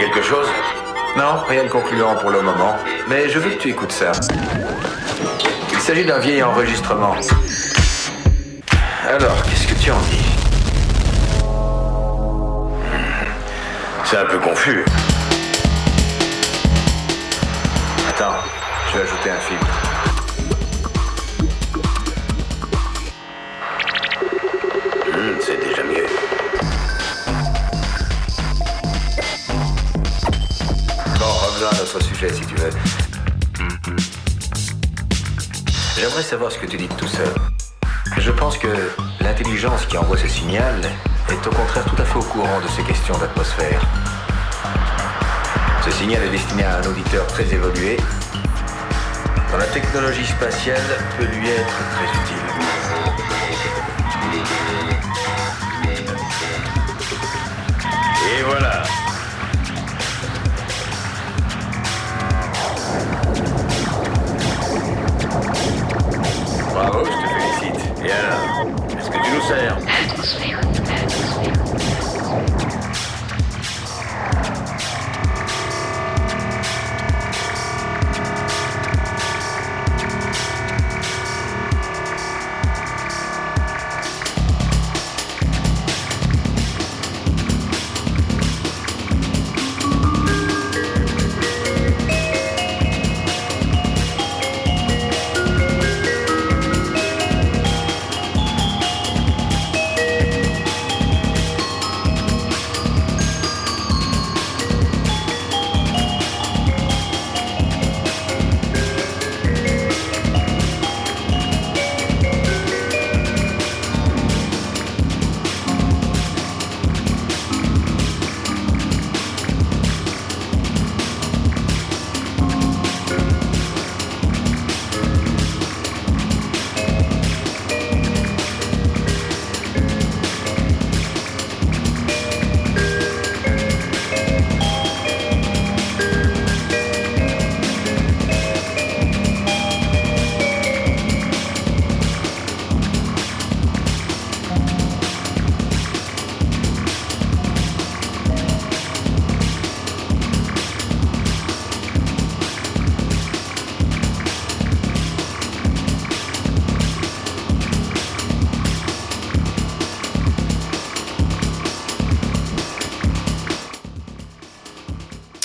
quelque chose? Non, rien de concluant pour le moment. Mais je veux que tu écoutes ça. Il s'agit d'un vieil enregistrement. Alors, qu'est-ce que tu en dis? C'est un peu confus. Attends, je vais ajouter un filtre. C'est déjà mieux. Bon, revenons à notre sujet si tu veux. J'aimerais savoir ce que tu dis de tout ça. Je pense que l'intelligence qui envoie ce signal est au contraire tout à fait au courant de ces questions d'atmosphère. Ce signal est destiné à un auditeur très évolué, dont la technologie spatiale peut lui être très utile. Et voilà. Bravo, je te félicite. Et alors, est-ce que tu nous sers?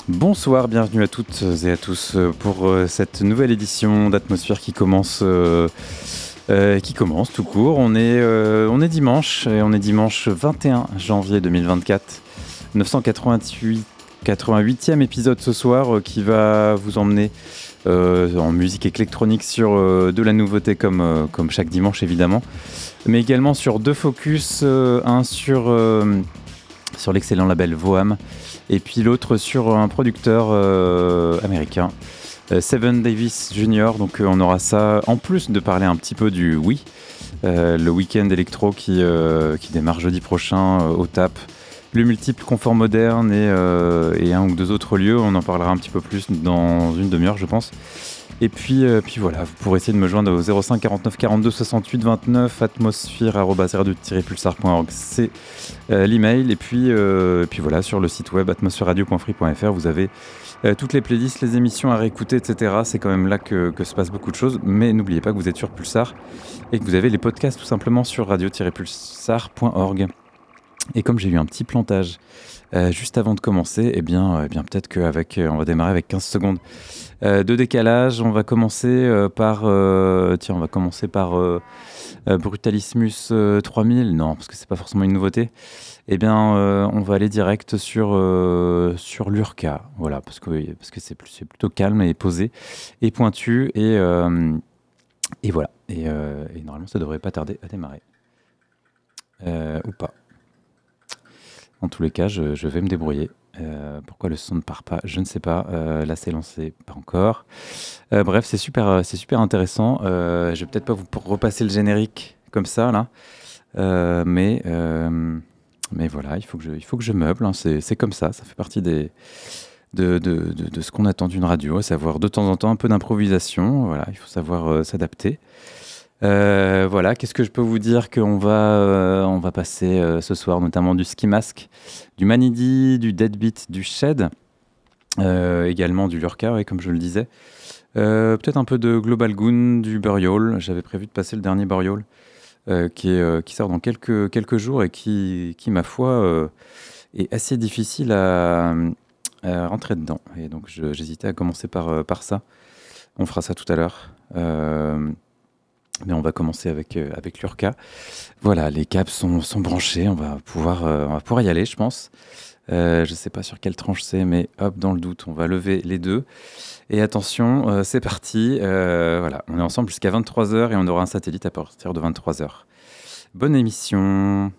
Bonsoir, bienvenue à toutes et à tous pour cette nouvelle édition d'Atmosphère qui commence tout court. On est dimanche et on est dimanche 21 janvier 2024, 988e épisode ce soir qui va vous emmener en musique électronique sur de la nouveauté comme chaque dimanche évidemment, mais également sur deux focus, un sur l'excellent label Voam et puis l'autre sur un producteur américain, Seven Davis Jr. Donc on aura ça en plus de parler un petit peu du Wii, le week-end électro qui démarre jeudi prochain au TAP, le multiple confort moderne et un ou deux autres lieux. On en parlera un petit peu plus dans une demi-heure je pense. Et puis voilà, vous pourrez essayer de me joindre au 05 49 42 68 29 atmosphere@radio-pulsar.org, c'est l'email. Et puis voilà, sur le site web atmosphereradio.free.fr, vous avez toutes les playlists, les émissions à réécouter, etc. C'est quand même là que se passe beaucoup de choses. Mais n'oubliez pas que vous êtes sur Pulsar et que vous avez les podcasts tout simplement sur radio-pulsar.org. Et comme j'ai eu un petit plantage juste avant de commencer, eh bien peut-être on va démarrer avec 15 secondes de décalage. On va commencer par Brutalismus 3000. Non, parce que c'est pas forcément une nouveauté. On va aller direct sur Lurka. Voilà, parce que c'est plutôt calme et posé et pointu et voilà. Et normalement ça devrait pas tarder à démarrer ou pas. En tous les cas, je vais me débrouiller. Pourquoi le son ne part pas? Je ne sais pas. Là, c'est lancé, pas encore. Bref, c'est super intéressant. Je vais peut-être pas vous repasser le générique comme ça là, mais voilà, il faut que je meuble. Hein. C'est comme ça. Ça fait partie de ce qu'on attend d'une radio, à savoir de temps en temps un peu d'improvisation. Voilà, il faut savoir s'adapter. Voilà, qu'est-ce que je peux vous dire qu'on va passer ce soir, notamment du Ski Mask, du Manni Dee, du Deadbeat, du Shed, Également du Lurka, ouais, comme je le disais. Peut-être un peu de Global Goon, du Burial. J'avais prévu de passer le dernier Burial qui sort dans quelques jours et qui ma foi, est assez difficile à rentrer dedans. Et donc, j'hésitais à commencer par ça. On fera ça tout à l'heure. Mais on va commencer avec Lurka. Voilà, les câbles sont branchés. On va pouvoir y aller, je pense. Je ne sais pas sur quelle tranche c'est, mais hop, dans le doute, on va lever les deux. Et attention, c'est parti. Voilà, on est ensemble jusqu'à 23h et on aura un satellite à partir de 23h. Bonne émission.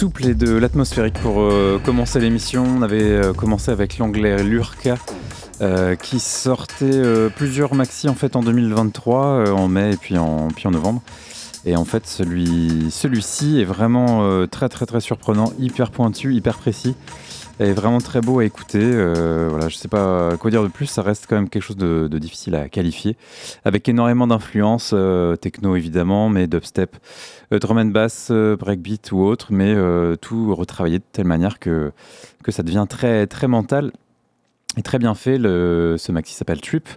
souple et de l'atmosphérique pour commencer l'émission. On avait commencé avec l'anglais Lurka qui sortait plusieurs maxis en fait en 2023, en mai et puis en novembre. Et en fait celui-ci est vraiment très surprenant, hyper pointu, hyper précis et vraiment très beau à écouter. Voilà, je sais pas quoi dire de plus, ça reste quand même quelque chose de difficile à qualifier, avec énormément d'influences techno évidemment, mais dubstep, drum and bass, breakbeat ou autre, mais tout retravaillé de telle manière que ça devient très mental. Et très bien fait, ce maxi s'appelle Trip,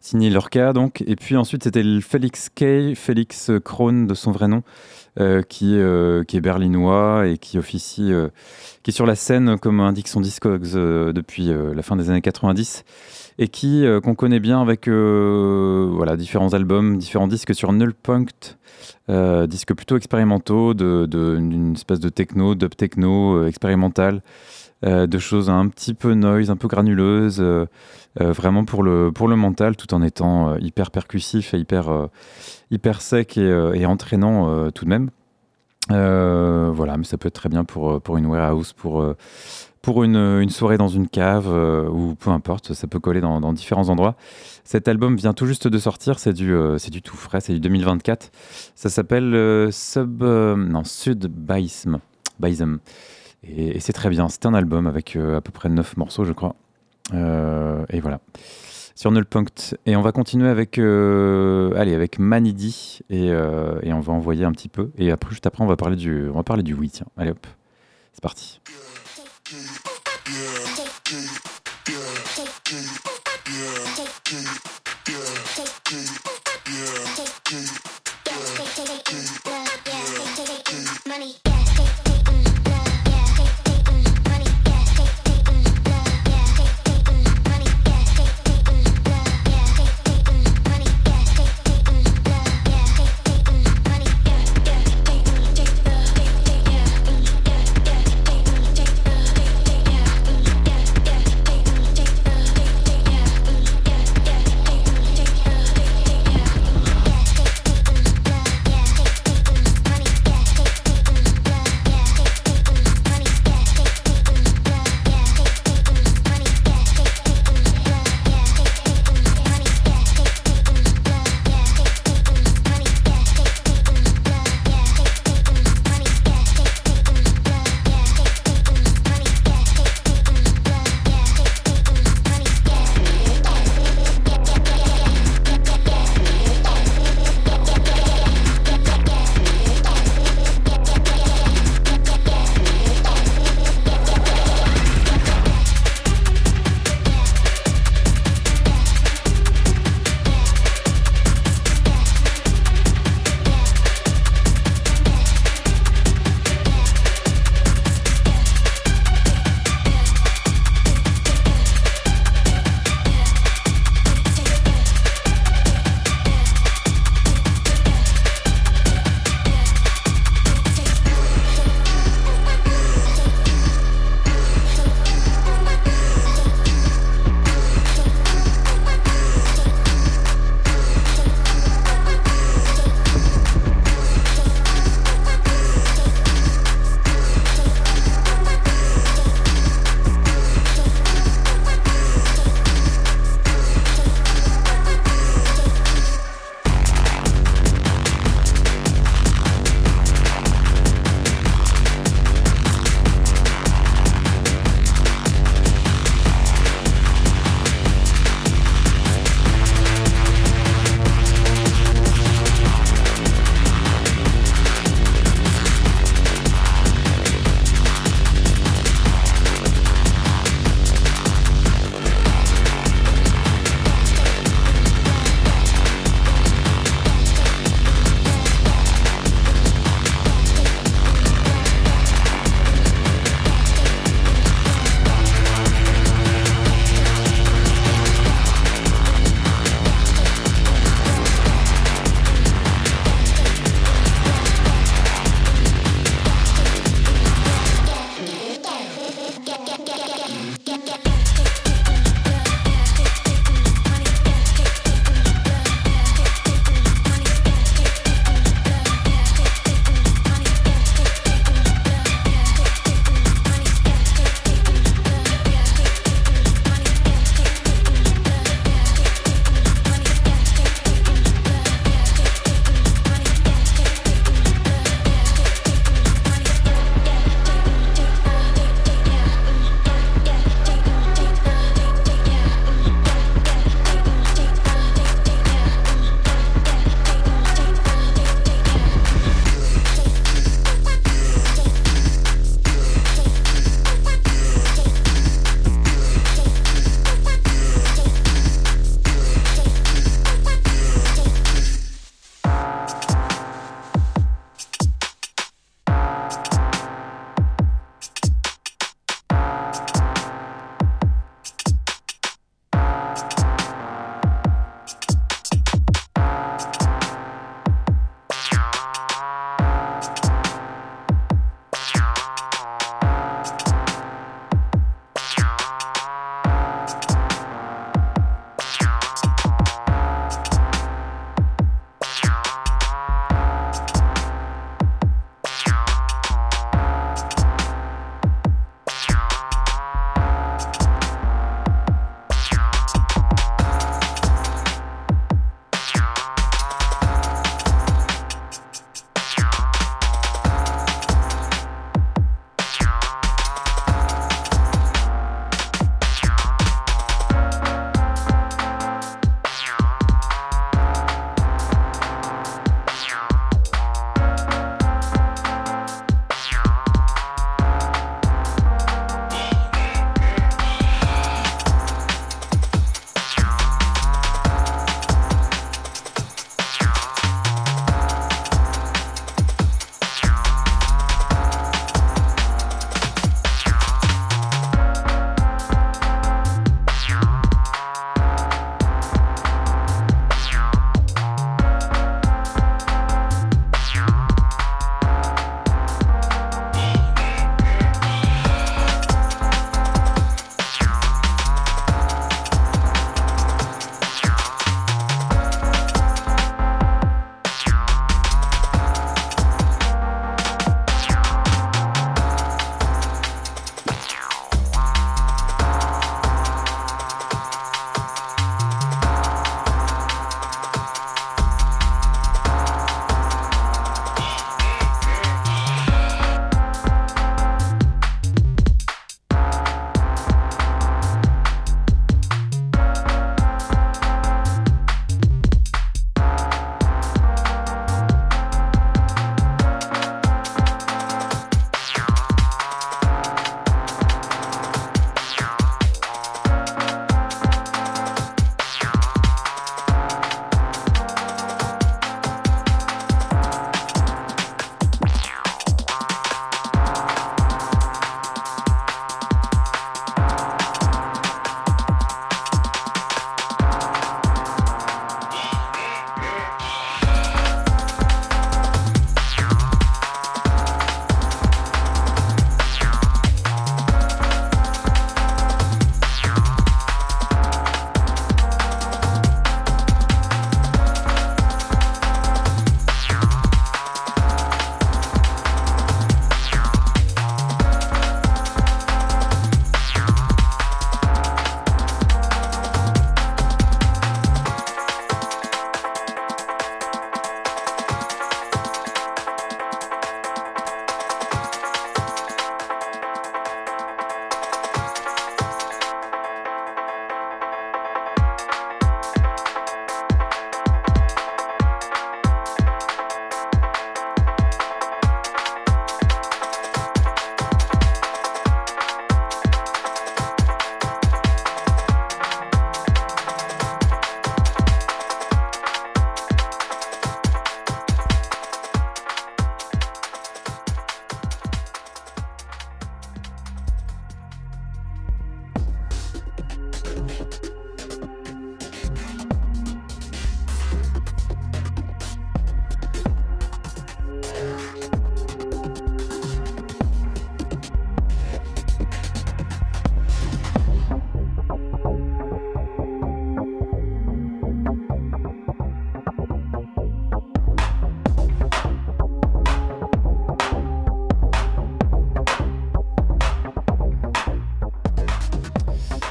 signé Lurka donc. Et puis ensuite c'était le Félix Krohn de son vrai nom, qui est berlinois et qui officie, qui est sur la scène comme indique son Discogs depuis la fin des années 90 et qui qu'on connaît bien avec voilà, différents albums, différents disques sur Nullpunkt, disques plutôt expérimentaux d'une espèce de techno, dub techno expérimental. De choses un petit peu noise, un peu granuleuse, vraiment pour le mental, tout en étant hyper percussif et hyper sec et entraînant tout de même. Voilà, mais ça peut être très bien pour une warehouse, pour une soirée dans une cave, ou peu importe, ça peut coller dans différents endroits. Cet album vient tout juste de sortir, c'est du tout frais, c'est du 2024. Ça s'appelle Sudbaism. Et c'est très bien, c'est un album avec à peu près 9 morceaux je crois, et voilà, sur Nullpunkt. Et on va continuer avec Manni Dee et on va envoyer un petit peu, et après, juste après on va parler du oui, tiens, allez hop, c'est parti.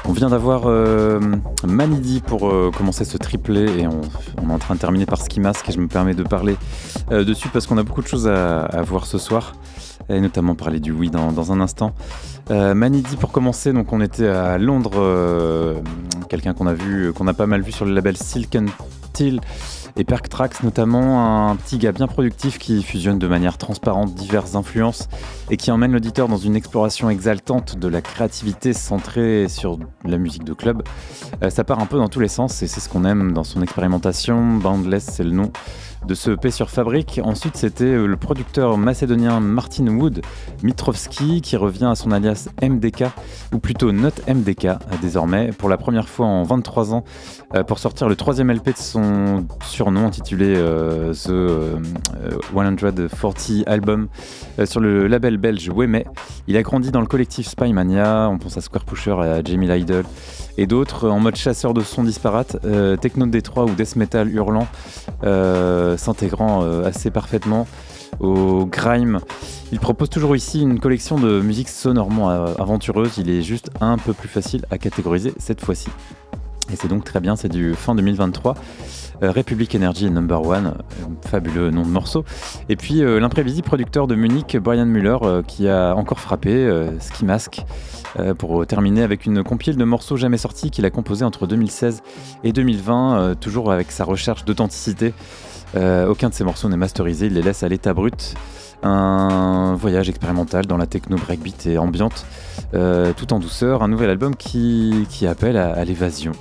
On vient d'avoir Manni Dee pour commencer ce triplé et on est en train de terminer par Ski Mask et je me permets de parler dessus parce qu'on a beaucoup de choses à voir ce soir et notamment parler du oui dans un instant. Manni Dee pour commencer, donc on était à Londres, quelqu'un qu'on a pas mal vu sur le label Silk and Teal et PerkTrax notamment, un petit gars bien productif qui fusionne de manière transparente diverses influences et qui emmène l'auditeur dans une exploration exaltante de la créativité centrée sur la musique de club. Ça part un peu dans tous les sens et c'est ce qu'on aime dans son expérimentation. Boundless, c'est le nom de ce EP sur Fabrique. Ensuite, c'était le producteur macédonien Martin Wood Mitrovski qui revient à son alias MDK, ou plutôt Not MDK désormais, pour la première fois en 23 ans, pour sortir le troisième LP de son surnom intitulé The 140 Album sur le label belge Weme. Il a grandi dans le collectif Spymania, on pense à Square Pusher, à Jamie Lidl et d'autres, en mode chasseur de sons disparates, techno de Détroit ou death metal hurlant, s'intégrant assez parfaitement au grime. Il propose toujours ici une collection de musique sonorement aventureuse, il est juste un peu plus facile à catégoriser cette fois-ci. Et c'est donc très bien, c'est du fin 2023. Republic Energy Number One, fabuleux nom de morceau. Et puis l'imprévisible producteur de Munich, Brian Müller, qui a encore frappé Ski Mask pour terminer avec une compile de morceaux jamais sortis qu'il a composé entre 2016 et 2020, toujours avec sa recherche d'authenticité. Aucun de ces morceaux n'est masterisé, il les laisse à l'état brut. Un voyage expérimental dans la techno breakbeat et ambiante, tout en douceur, un nouvel album qui appelle à l'évasion.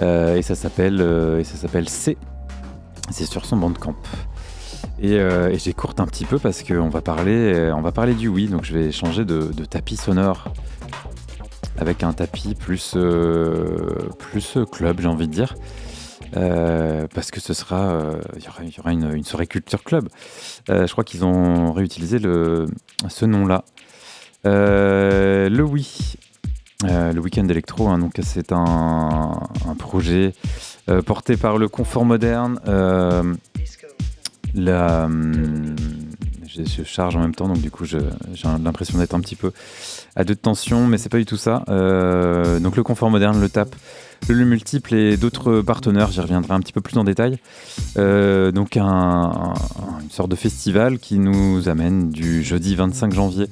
Et ça s'appelle C. C'est sur son Bandcamp. Et j'écourte un petit peu parce qu'on va parler du Wii, donc je vais changer de tapis sonore avec un tapis plus club, j'ai envie de dire. Parce que ce sera, il y aura une soirée culture club. Je crois qu'ils ont réutilisé ce nom-là. Le Wii. Le Week-end Electro, hein, donc c'est un projet porté par le confort moderne. Je charge en même temps, donc du coup j'ai l'impression d'être un petit peu à deux de tension, mais c'est pas du tout ça. Donc le confort moderne, le TAP, le multiple et d'autres partenaires, j'y reviendrai un petit peu plus en détail. Donc une sorte de festival qui nous amène du jeudi 25 janvier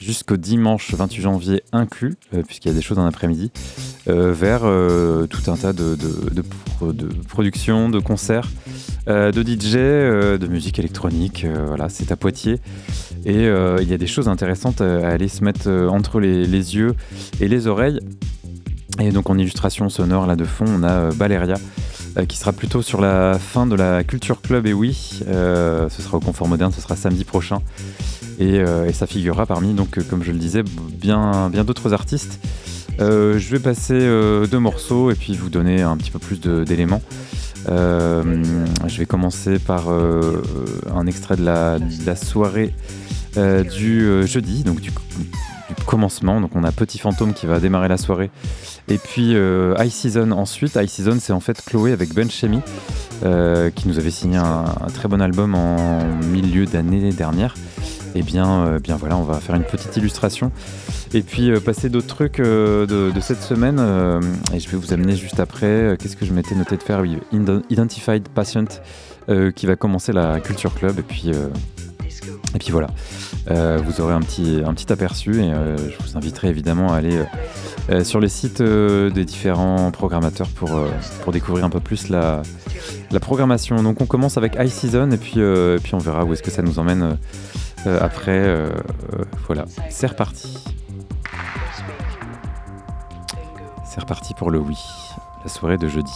jusqu'au dimanche 28 janvier inclus, puisqu'il y a des choses en après-midi, vers tout un tas de productions, de concerts, de DJ, de musique électronique. Voilà, c'est à Poitiers. Et il y a des choses intéressantes à aller se mettre entre les yeux et les oreilles. Et donc en illustration sonore là de fond, on a Valeria qui sera plutôt sur la fin de la Culture Club, et oui, ce sera au Confort Moderne, ce sera samedi prochain. Et ça figurera parmi, donc, comme je le disais, bien d'autres artistes. Je vais passer deux morceaux et puis vous donner un petit peu plus d'éléments. Je vais commencer par un extrait de la soirée du jeudi, donc du commencement. Donc on a Petit Fantôme qui va démarrer la soirée, et puis iSeason ensuite. iSeason, c'est en fait Chloé avec Ben Chemi, qui nous avait signé un très bon album en milieu d'année dernière. Et bien voilà, on va faire une petite illustration et puis passer d'autres trucs de cette semaine, et je vais vous amener juste après qu'est-ce que je m'étais noté de faire. Oui, Identified Patient qui va commencer la Culture Club, et puis voilà, vous aurez un petit aperçu, et je vous inviterai évidemment à aller sur les sites des différents programmateurs pour découvrir un peu plus la programmation. Donc on commence avec iSeason et puis on verra où est-ce que ça nous emmène après. Voilà, c'est reparti pour le oui, la soirée de jeudi.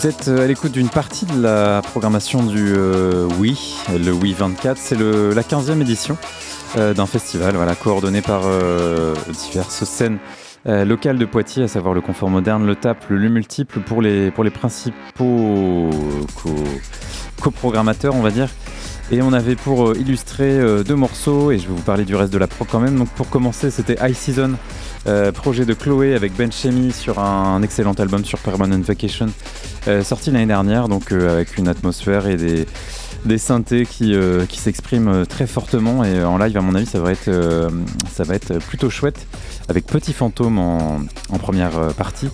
Vous êtes à l'écoute d'une partie de la programmation du le Oui 24. C'est la 15e édition d'un festival coordonné par diverses scènes locales de Poitiers, à savoir le Confort Moderne, le TAP, le lieu multiple pour les principaux coprogrammateurs, on va dire. Et on avait pour illustrer deux morceaux, et je vais vous parler du reste de la prog quand même. Donc pour commencer, c'était iSeason, projet de Chloé avec Ben Chemi sur un excellent album sur Permanent Vacation, sorti l'année dernière, donc avec une atmosphère et des synthés qui s'expriment très fortement, et en live à mon avis ça va être plutôt chouette, avec Petit Fantôme en première partie.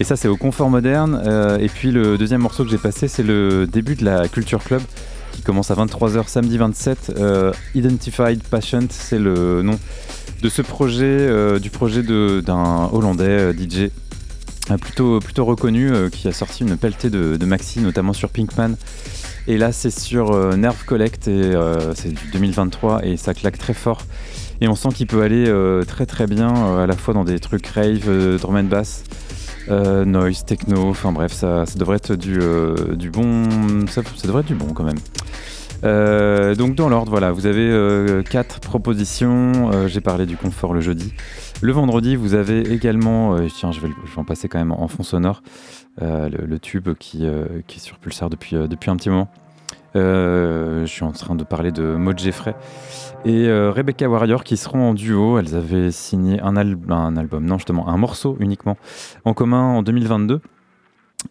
Et ça c'est au Confort Moderne, et puis le deuxième morceau que j'ai passé, c'est le début de la Culture Club, qui commence à 23h samedi 27. Identified Patient, c'est le nom de ce projet, d'un Hollandais DJ plutôt reconnu, qui a sorti une pelletée de maxi, notamment sur Pinkman. Et là c'est sur Nerve Collect, et c'est du 2023 et ça claque très fort. Et on sent qu'il peut aller très très bien, à la fois dans des trucs rave, drum and bass, noise, techno, enfin bref, ça devrait être du bon, ça devrait être du bon quand même. Donc dans l'ordre, vous avez 4 propositions. J'ai parlé du confort le jeudi. Le vendredi, vous avez également, je vais en passer quand même en fond sonore, le tube qui est sur Pulsar depuis un petit moment. Je suis en train de parler de Maud Geffray et Rebeka Warrior qui seront en duo. Elles avaient signé un morceau uniquement en commun en 2022.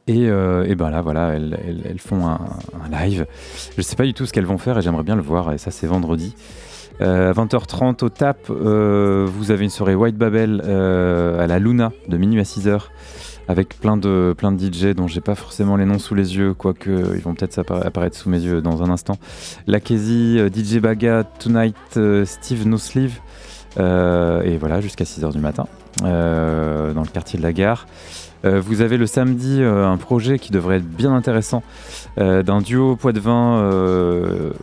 Et ben là elles font un live. Je sais pas du tout ce qu'elles vont faire et j'aimerais bien le voir, et ça c'est vendredi. À 20h30 au TAP, vous avez une soirée White Babel à la Luna de minuit à 6h, avec plein de DJ dont j'ai pas forcément les noms sous les yeux, quoique ils vont peut-être apparaître sous mes yeux dans un instant. Lakezi, DJ Baga, Tonight, Steve No Sleeve, et voilà jusqu'à 6h du matin, dans le quartier de la Gare. Vous avez le samedi un projet qui devrait être bien intéressant, d'un duo Poitvin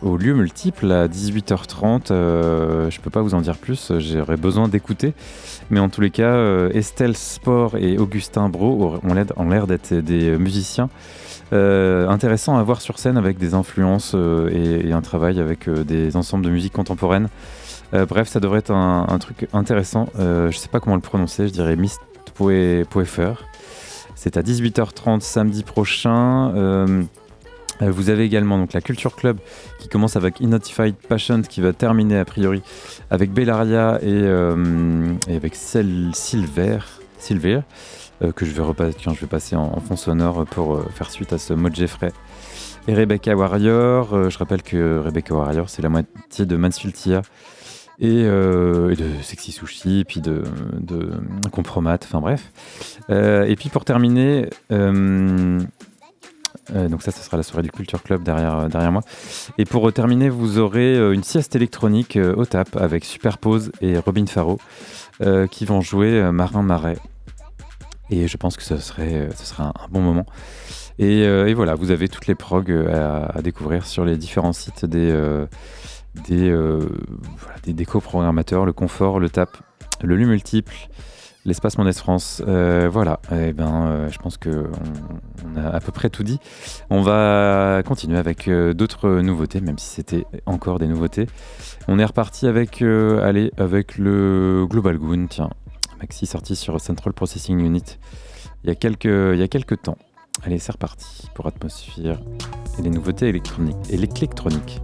au lieu multiple à 18h30. Je peux pas vous en dire plus, j'aurais besoin d'écouter, mais en tous les cas Estelle Sport et Augustin Bro ont l'air d'être des musiciens intéressants à voir sur scène, avec des influences et un travail avec des ensembles de musique contemporaine. Bref, ça devrait être un truc intéressant. Je sais pas comment le prononcer, je dirais Mist Poefer. C'est à 18h30 samedi prochain. Vous avez également donc la Culture Club qui commence avec Identified Patient, qui va terminer a priori avec Bellaria et avec Silver, que je vais passer en fond sonore pour faire suite à ce Maud Geffray et Rebeka Warrior. Je rappelle que Rebeka Warrior, c'est la moitié de Mansfield Tia et de Sexy Sushi, et puis de Compromat, enfin bref. Et puis pour terminer, donc ça sera la soirée du Culture Club derrière moi. Et pour terminer, vous aurez une sieste électronique au TAP avec Superpose et Robin Faro, qui vont jouer Marin Marais. Et je pense que ce sera un bon moment. Et voilà, vous avez toutes les progs à découvrir sur les différents sites des coprogrammateurs, le Confort, le TAP, le lieu multiple, l'espace Mendès France. Je pense qu'on a à peu près tout dit. On va continuer avec d'autres nouveautés, même si c'était encore des nouveautés. On est reparti avec le Global Goon, tiens, maxi sorti sur Central Processing Unit il y a quelques temps. Allez, c'est reparti pour Atmosphère et les nouveautés électroniques et l'électronique.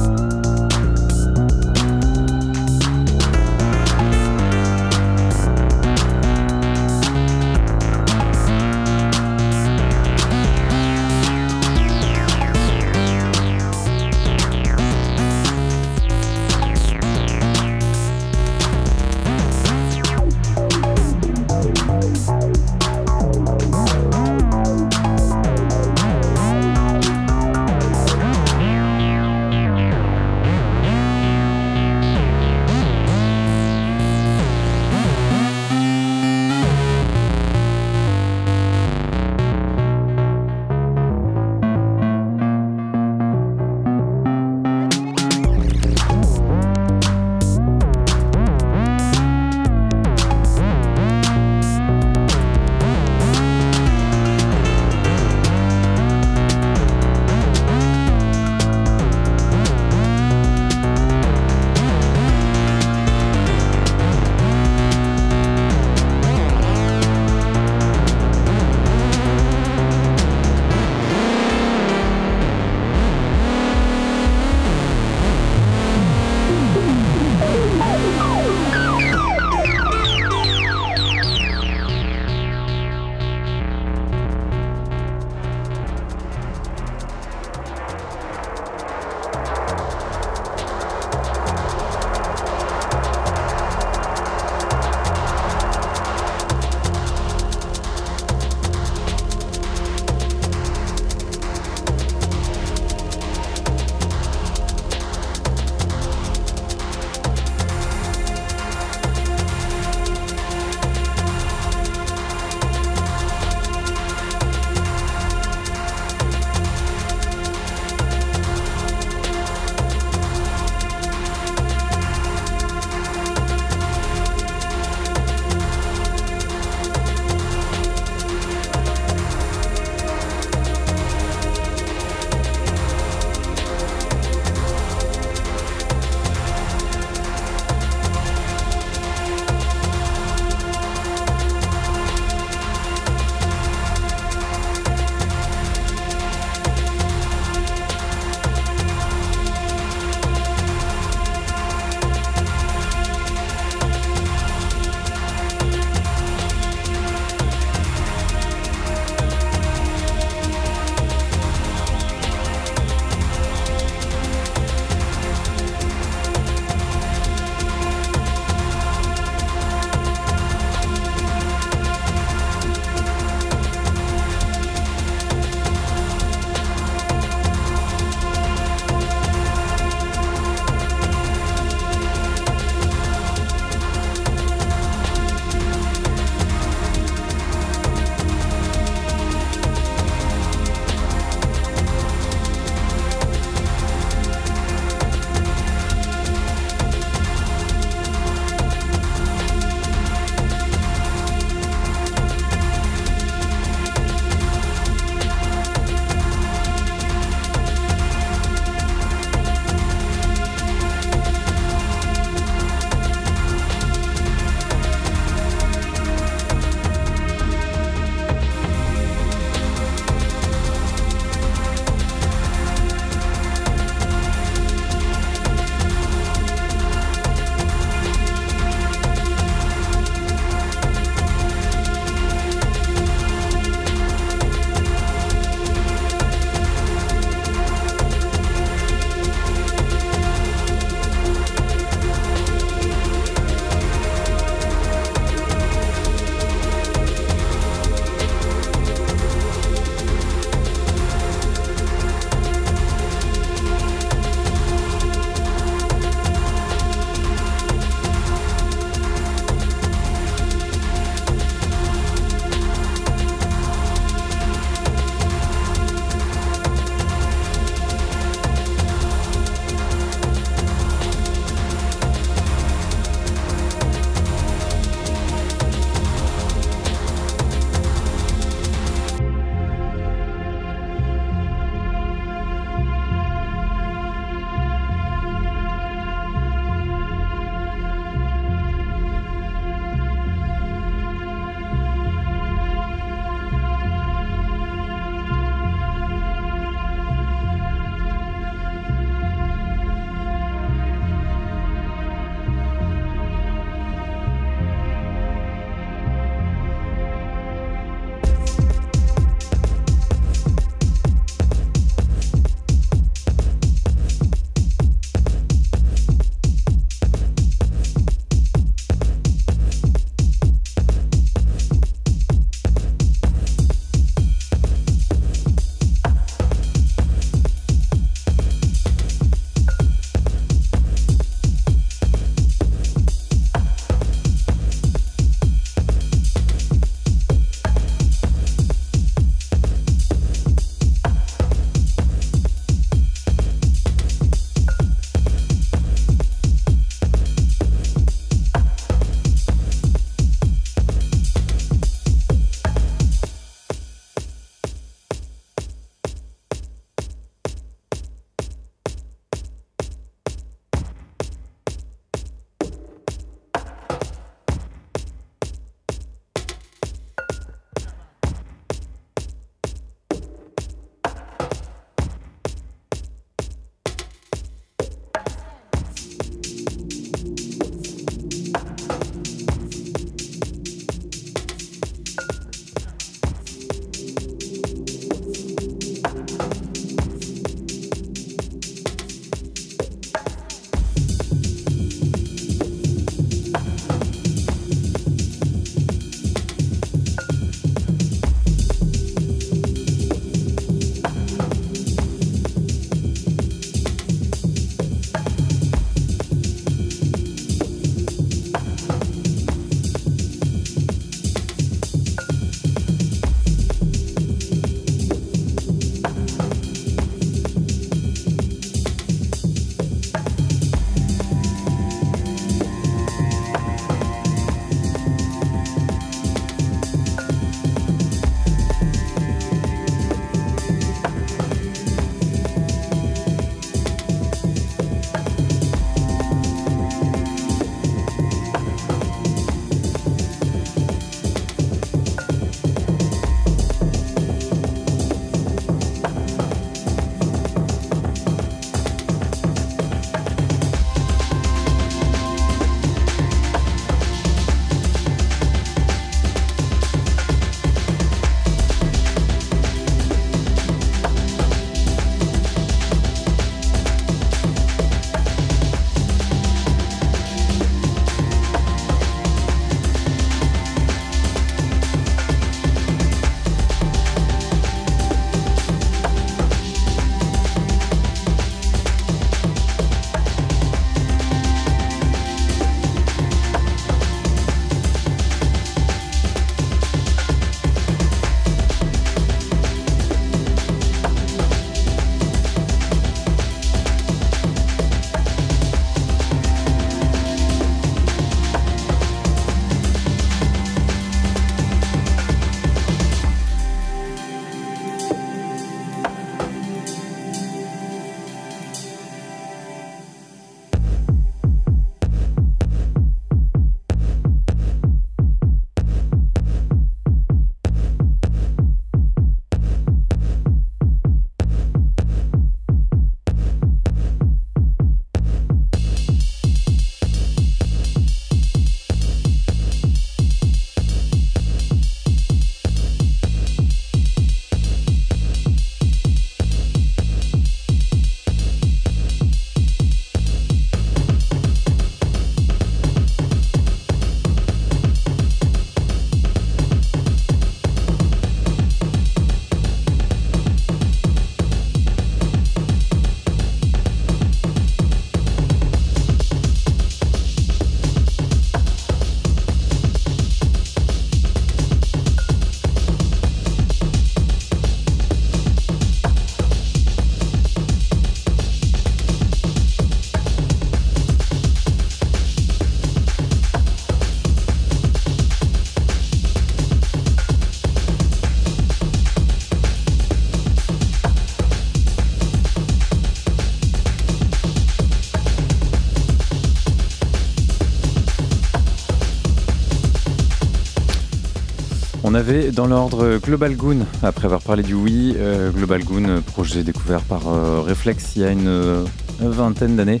On avait dans l'ordre Global Goon, après avoir parlé du Wii. Global Goon, projet découvert par Reflex il y a une vingtaine d'années,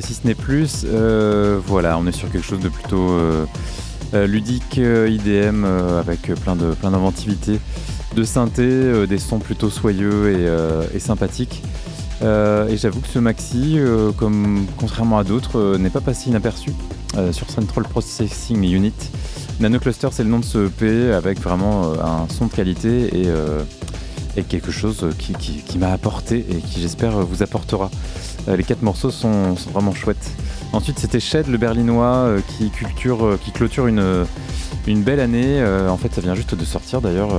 si ce n'est plus. Voilà, on est sur quelque chose de plutôt ludique, IDM, avec plein d'inventivité, de synthé, des sons plutôt soyeux et sympathiques. Et j'avoue que ce maxi, contrairement à d'autres, n'est pas passé inaperçu sur Central Processing Unit. Nanocluster, c'est le nom de ce EP, avec vraiment un son de qualité et quelque chose qui m'a apporté et qui, j'espère, vous apportera. Les 4 morceaux sont vraiment chouettes. Ensuite, c'était Shed, le berlinois, qui clôture une belle année. En fait, ça vient juste de sortir, d'ailleurs.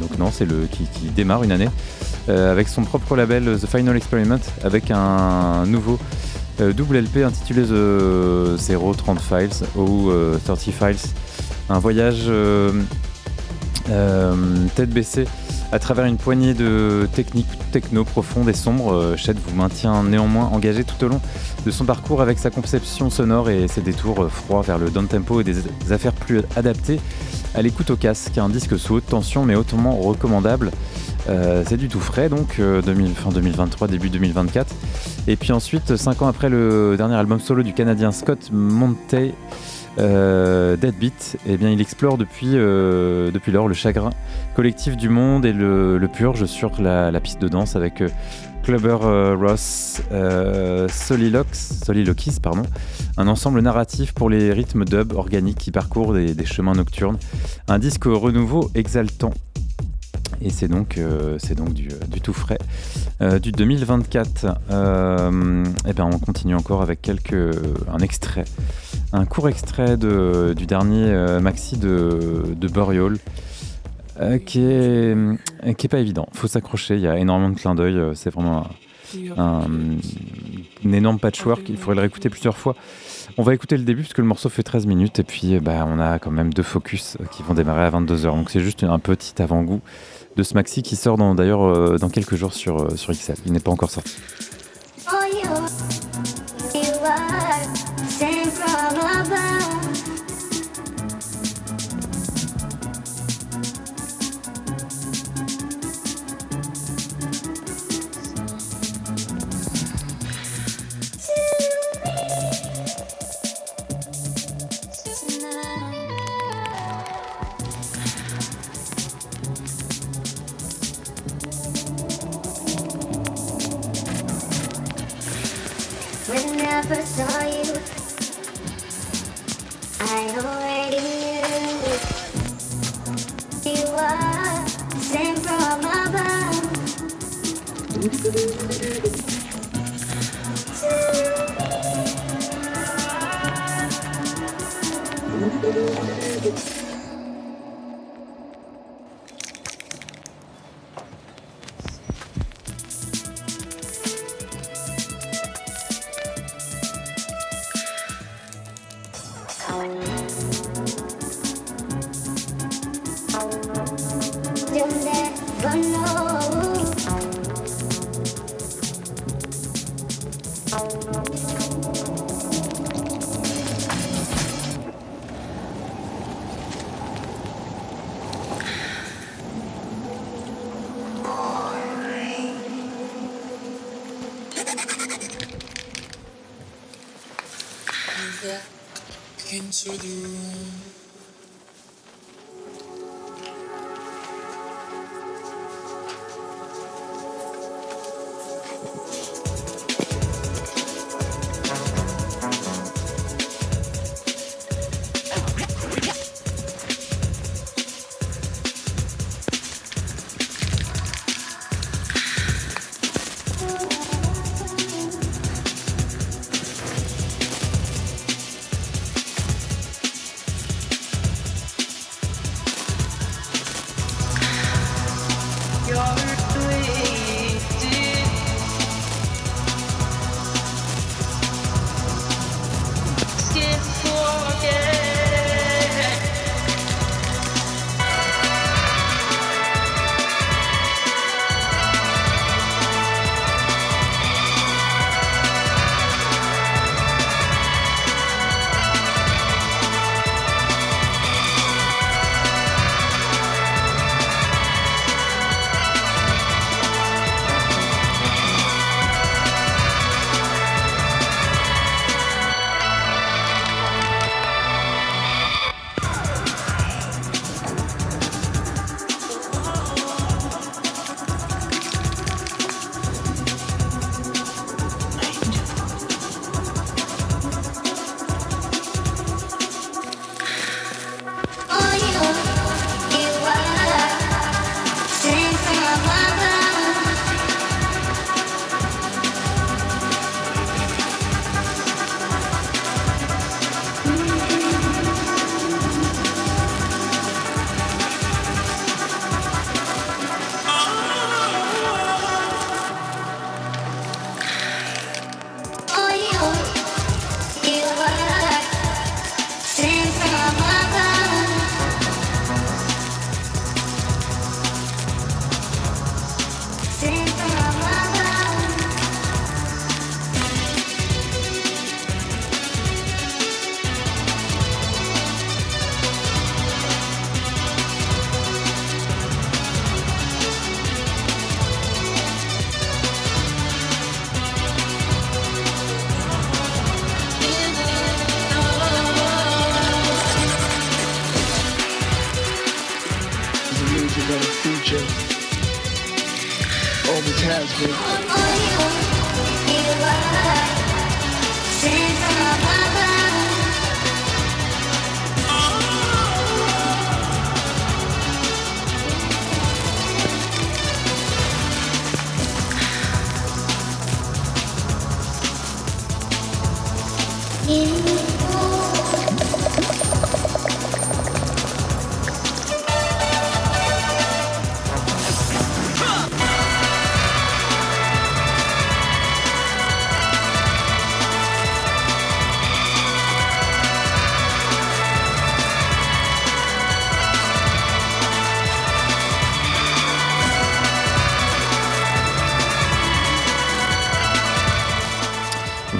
Donc non, c'est qui démarre une année avec son propre label The Final Experiment, avec un nouveau double LP intitulé The 030 Files ou 30 Files, un voyage tête baissée à travers une poignée de techniques techno profondes et sombres. Shed vous maintient néanmoins engagé tout au long de son parcours avec sa conception sonore et ses détours froids vers le down-tempo et des affaires plus adaptées à l'écoute au casque. Un disque sous haute tension mais hautement recommandable. C'est du tout frais, donc fin 2023, début 2024. Et puis ensuite, 5 ans après le dernier album solo du Canadien Scott Montey, Deadbeat, eh bien, il explore depuis lors le chagrin collectif du monde et le purge sur la piste de danse avec Clubber Ross, Soliloquies, un ensemble narratif pour les rythmes dub organiques qui parcourent des chemins nocturnes, un disque au renouveau exaltant. Et c'est donc du tout frais du 2024. Et ben on continue encore avec un court extrait du dernier maxi de Burial, qui est pas évident. Faut s'accrocher, il y a énormément de clins d'œil. C'est vraiment un énorme patchwork. Il faudrait le réécouter plusieurs fois. On va écouter le début parce que le morceau fait 13 minutes et puis on a quand même 2 focus qui vont démarrer à 22h. Donc c'est juste un petit avant-goût de ce maxi qui sort dans quelques jours sur XL. Il n'est pas encore sorti. Into the room.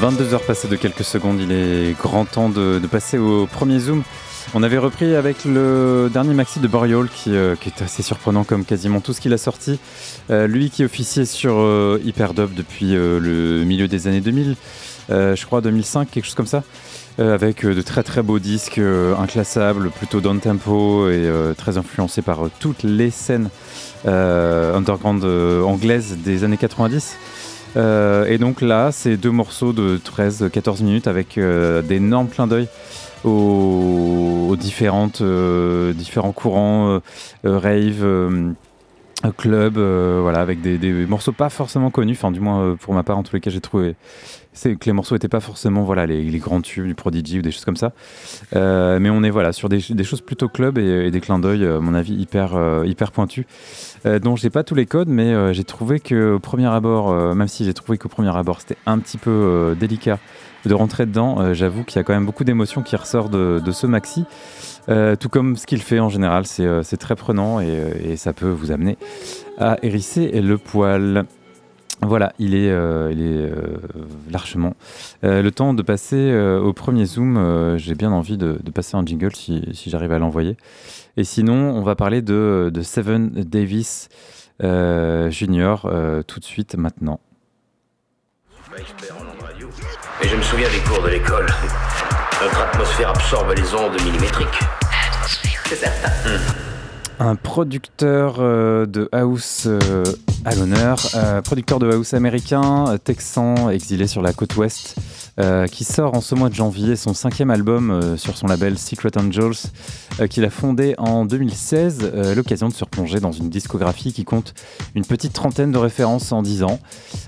22h passées de quelques secondes, il est grand temps de passer au premier zoom. On avait repris avec le dernier maxi de Burial qui est assez surprenant comme quasiment tout ce qu'il a sorti. Lui qui officiait sur Hyperdub depuis le milieu des années 2000, je crois 2005, quelque chose comme ça, avec de très très beaux disques inclassables, plutôt down-tempo et très influencés par toutes les scènes underground anglaises des années 90. Et donc là, c'est deux morceaux de 13-14 minutes avec d'énormes clins d'œil aux différents courants, rave, club, voilà, avec des morceaux pas forcément connus, enfin du moins pour ma part en tous les cas j'ai trouvé que les morceaux n'étaient pas forcément voilà, les grands tubes du Prodigy ou des choses comme ça, mais on est voilà, sur des choses plutôt club et des clins d'œil à mon avis hyper pointus, dont j'ai pas tous les codes, mais j'ai trouvé qu'au premier abord, même si j'ai trouvé qu'au premier abord c'était un petit peu délicat de rentrer dedans, j'avoue qu'il y a quand même beaucoup d'émotions qui ressortent de ce maxi. Tout comme ce qu'il fait en général, c'est très prenant et ça peut vous amener à hérisser le poil. Voilà, il est largement le temps de passer au premier zoom. J'ai bien envie de passer un jingle si j'arrive à l'envoyer. Et sinon, on va parler de Seven Davis Jr. Tout de suite maintenant. Je suis pas expert en langue radio, mais je me souviens des cours de l'école. Notre atmosphère absorbe les ondes millimétriques. C'est certain. Un producteur de house à l'honneur, producteur de house américain, texan, exilé sur la côte ouest, qui sort en ce mois de janvier son 5e album sur son label Secret Angels, qu'il a fondé en 2016, l'occasion de se replonger dans une discographie qui compte une petite trentaine de références en 10 ans.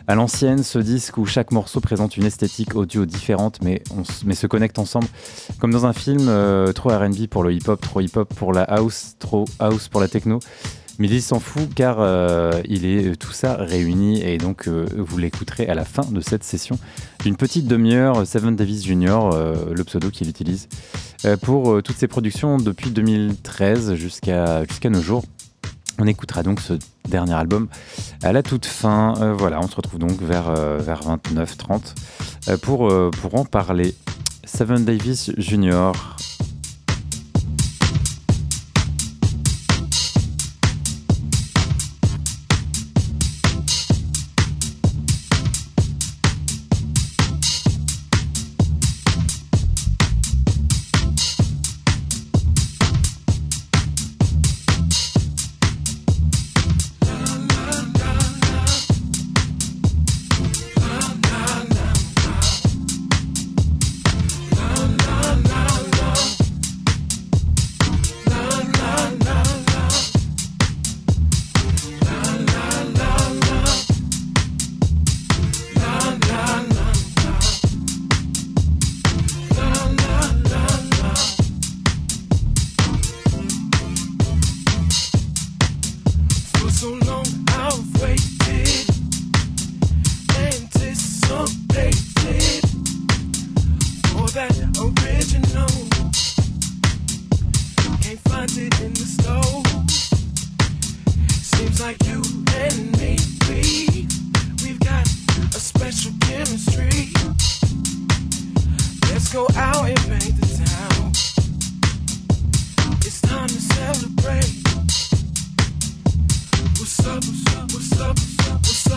À l'ancienne, ce disque où chaque morceau présente une esthétique audio différente, mais se connecte ensemble, comme dans un film, trop R&B pour le hip-hop, trop hip-hop pour la house, trop house pour la techno, mais il s'en fout car il est tout ça réuni, et donc vous l'écouterez à la fin de cette session d'une petite demi-heure. Seven Davis Jr., le pseudo qu'il utilise pour toutes ses productions depuis 2013 jusqu'à nos jours. On écoutera donc ce dernier album à la toute fin. Voilà, on se retrouve donc vers 29-30 pour en parler. Seven Davis Jr. What's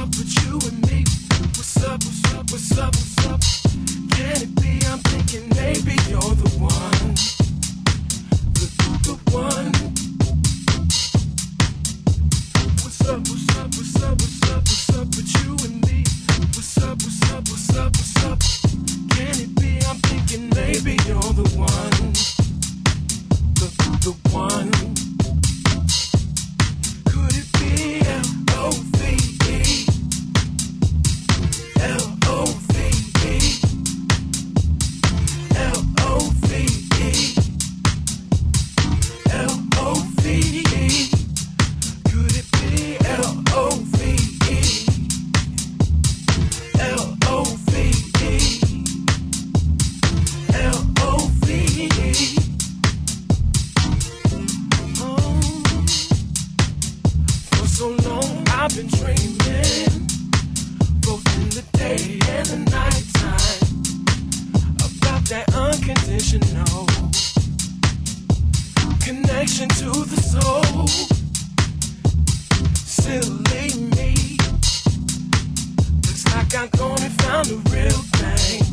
up with you? that unconditional connection to the soul. Silly me, looks like I'm gone and found the real thing.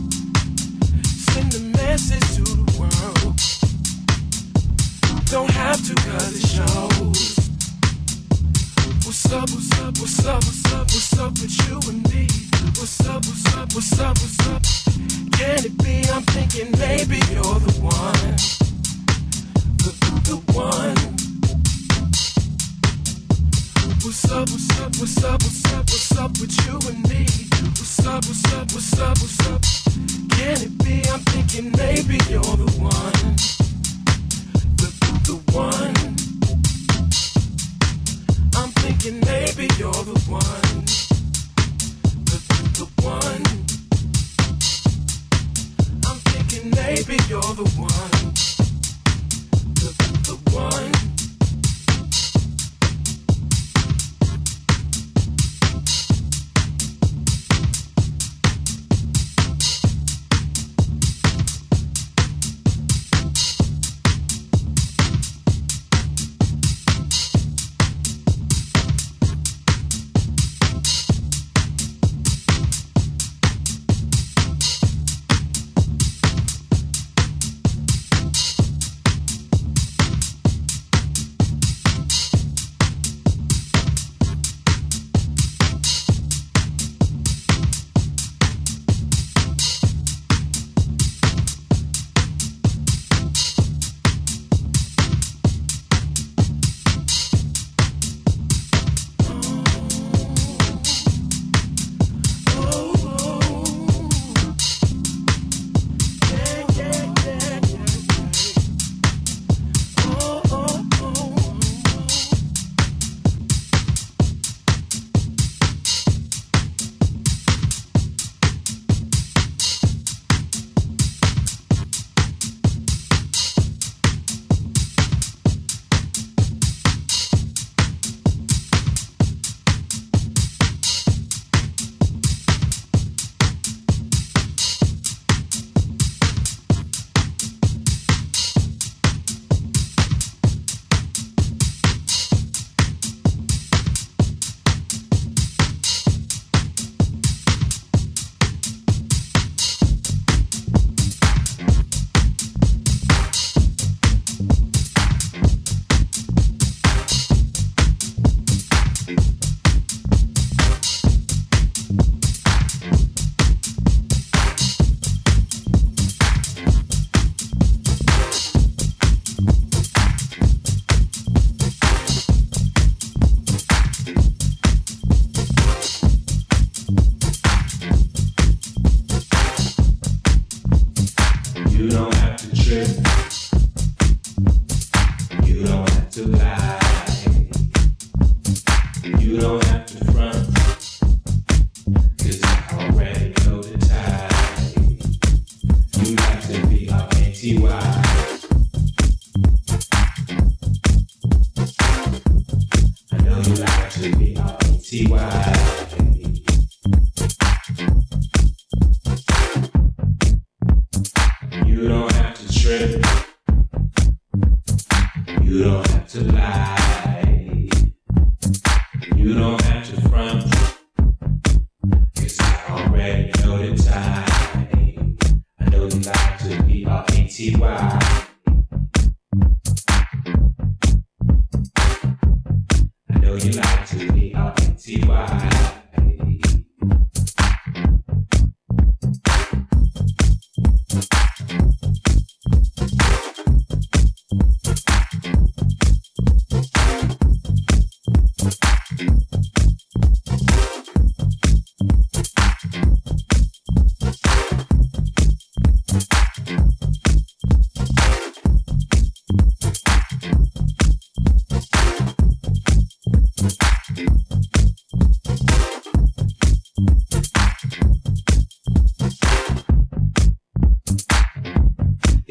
Send a message to the world, don't have to cause it shows. What's up, what's up, what's up, what's up, what's up with you and me? What's up, what's up, what's up, what's up? Can it be I'm thinking maybe you're the one, the one. What's up, what's up, what's up, what's up, what's up with you and me? What's up, what's up, what's up, what's up? Can it be I'm thinking maybe you're the one, the one. I'm thinking maybe you're the one, the one. I'm thinking maybe you're the one, the one.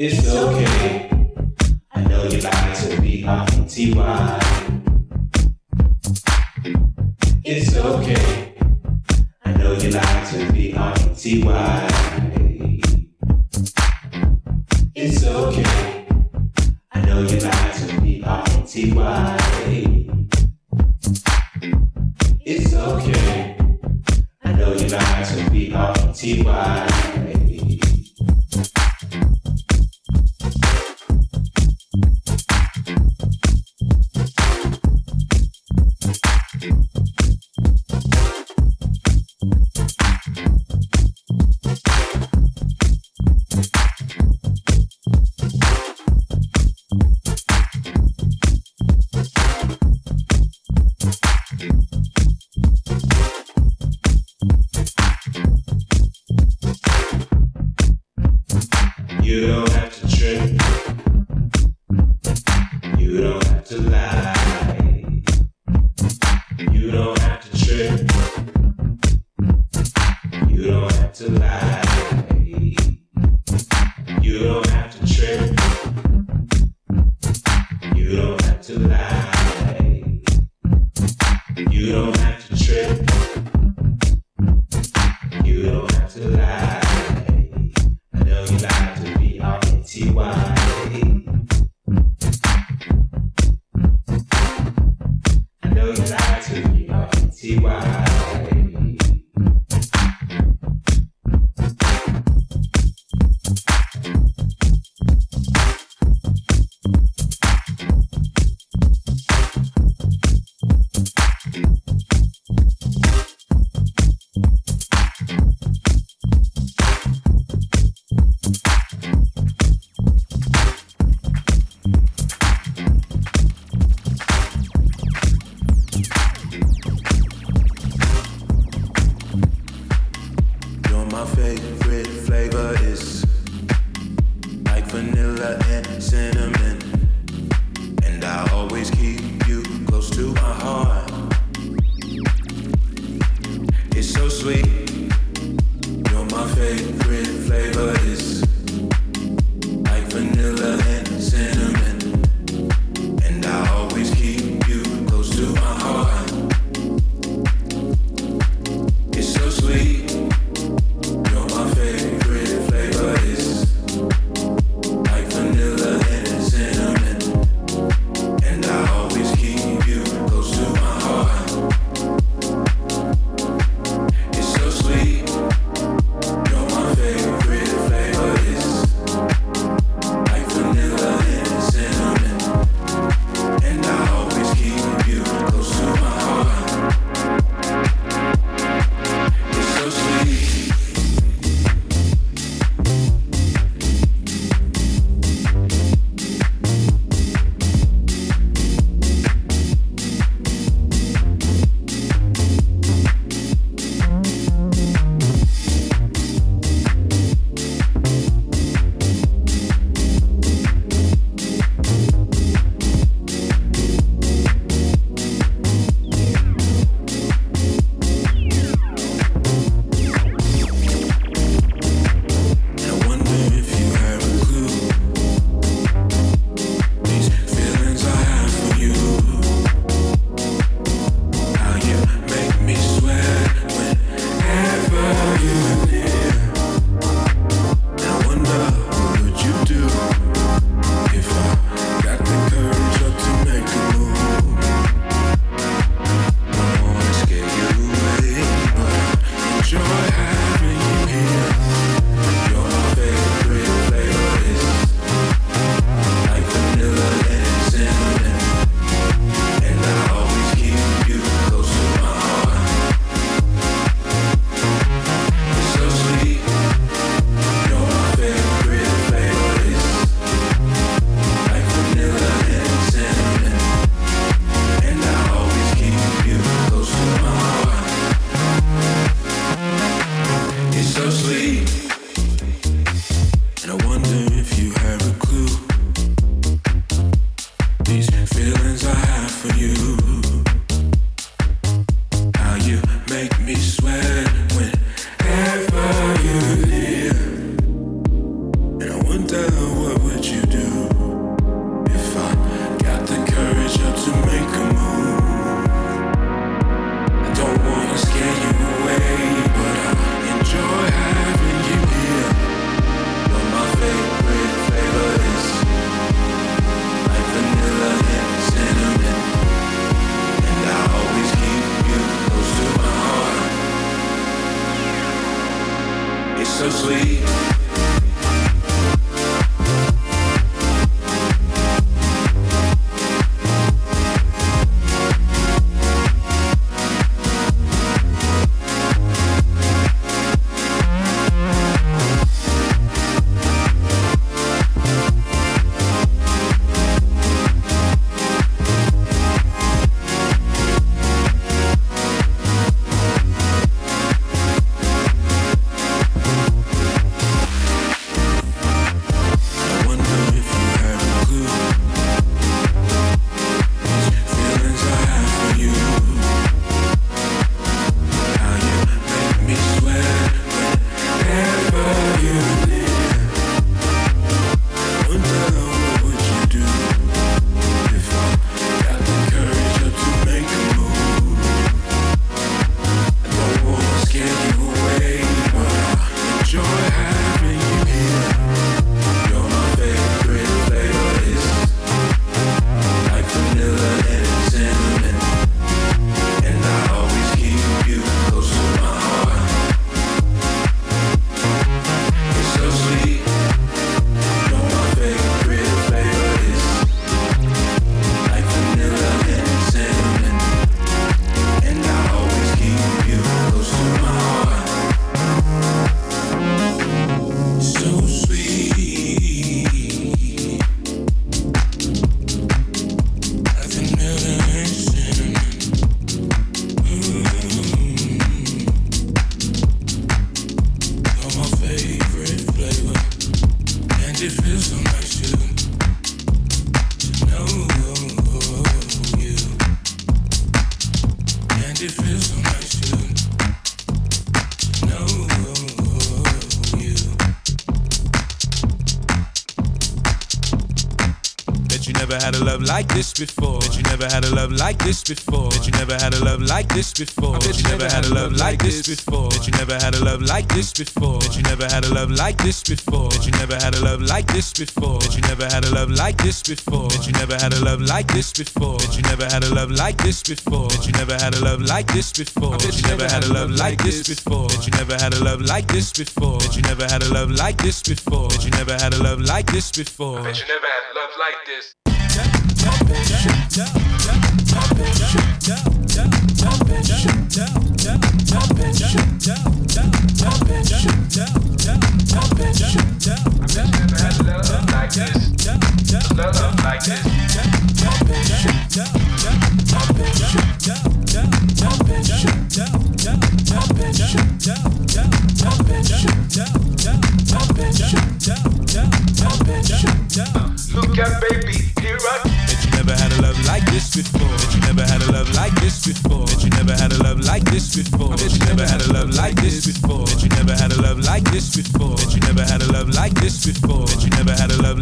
It's okay, I know you like to be RTY. It's okay, I know you like to be RTY. It's okay. I know you lied to me, R-O-T-Y. It's okay. I know you lied to me, R-O-T-Y. It feels so nice to had a love like this before. That you never had a love like this before. That you never had a love like this before. That you never had a love like this before. That you never had a love like this before. That you never had a love like this before. That you never had a love like this before. That you never had a love like this before. That you never had a love like this before. That you never had a love like this before. That you never had a love like this before. That you never had a love like this before. That you never had a love like this before. That you never had a love like this before. That you never had a love like this before. That you never had a love like this. Look at baby, here I come. That you never had a love like this before. That you never had a love like this before. That you never had a love like this before. That you never had a love like this before. That you never had a love like this before. That you never had a love like this before. That you never had a love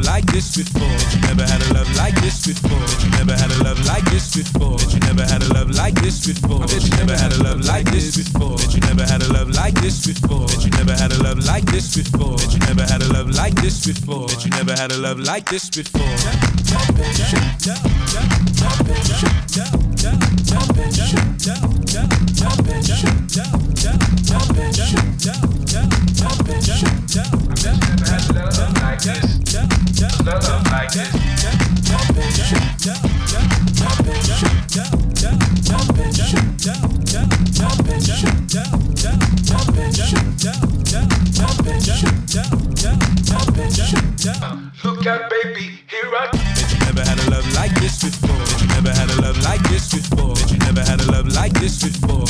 like this before. That you never had a love like this before. That you never had a love like this before. That you never had a love like this before. That you never had a love like this before. That you never had a love like this before. That you never had a love like this before. That you never had a love like this before. That you never had a love like this before. That you never had a love like this before. Look at baby. That you never had a love like this before. That you never had a love like this before. That you never had a love like this before.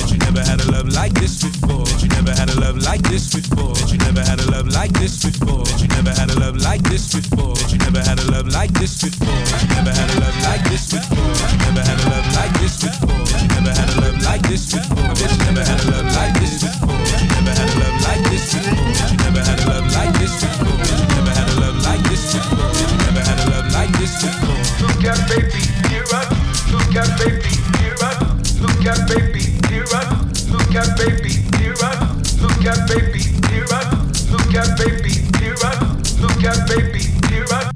That you never had a love like this before. That you never had a love like this before. That you never had a love like this before. That you never had a love like this before. That you never had a love like this before. That you never had a love like this before. That you never had a love like this before. That you never had a love like this before. That you never had a love like this before. That you never had a love like this before. That you never had a love like this before. That you never had a love like this before. That you never had a love like this before. Look at baby, here I. Look at baby, here I. Look at baby, here I. Look at baby, here I. Look at baby, here I. Look at baby, here I. Look at baby, here I.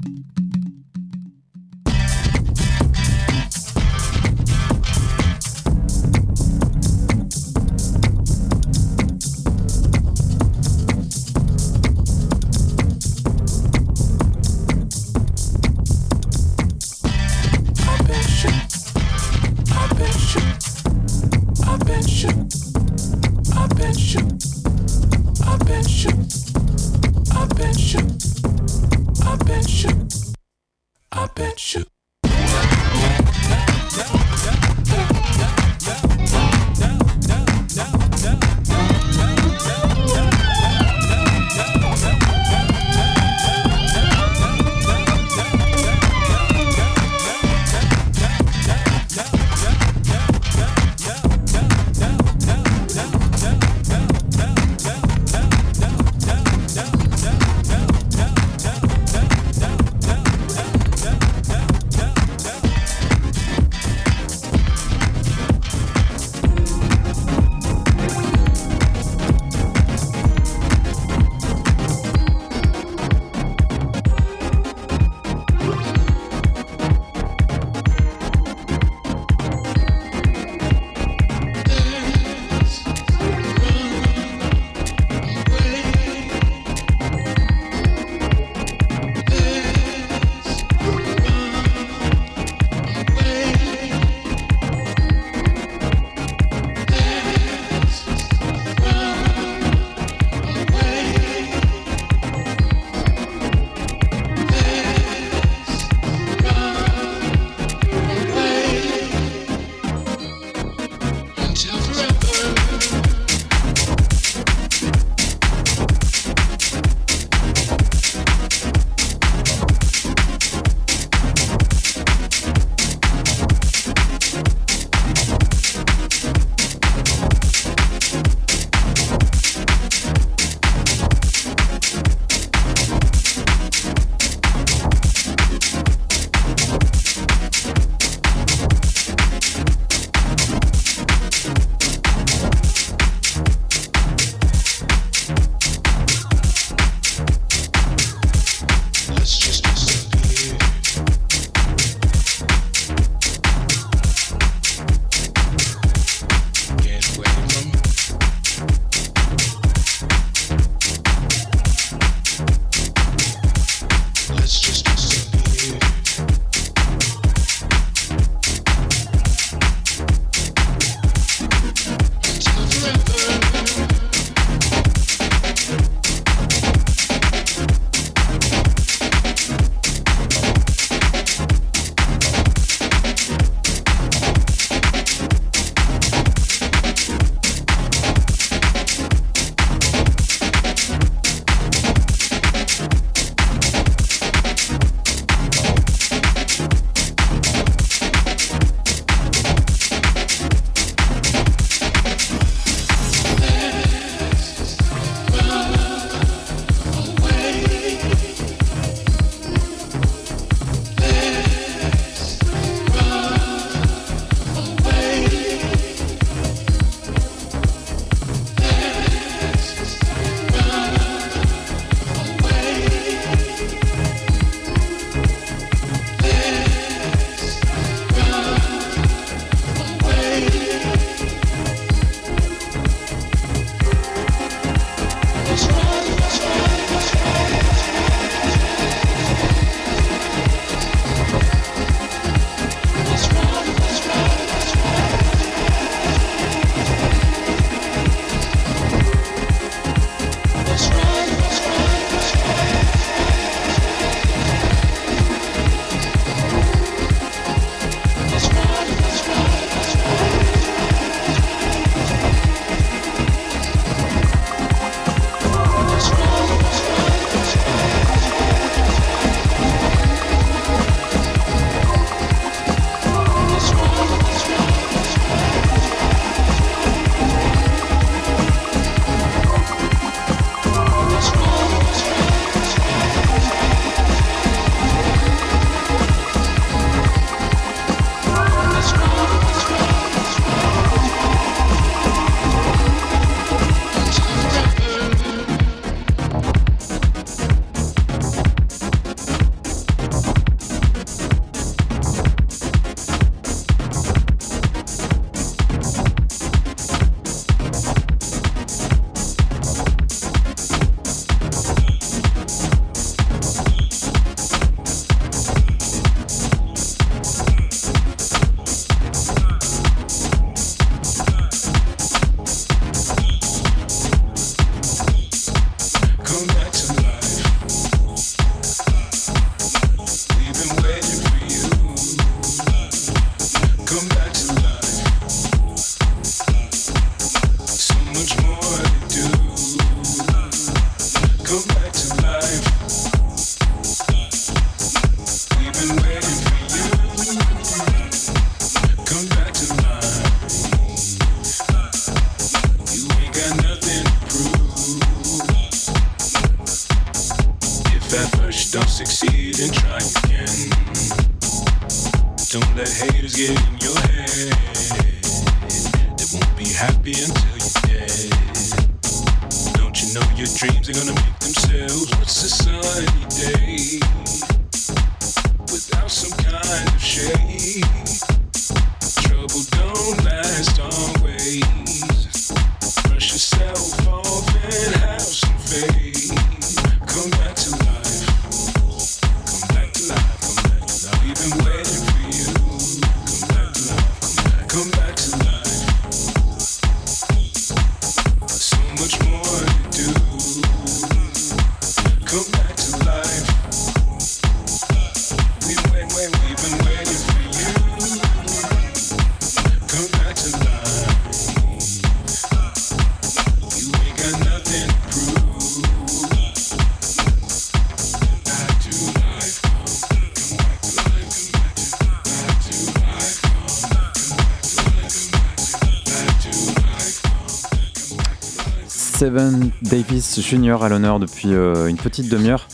Seven Davis Jr. à l'honneur depuis une petite demi-heure,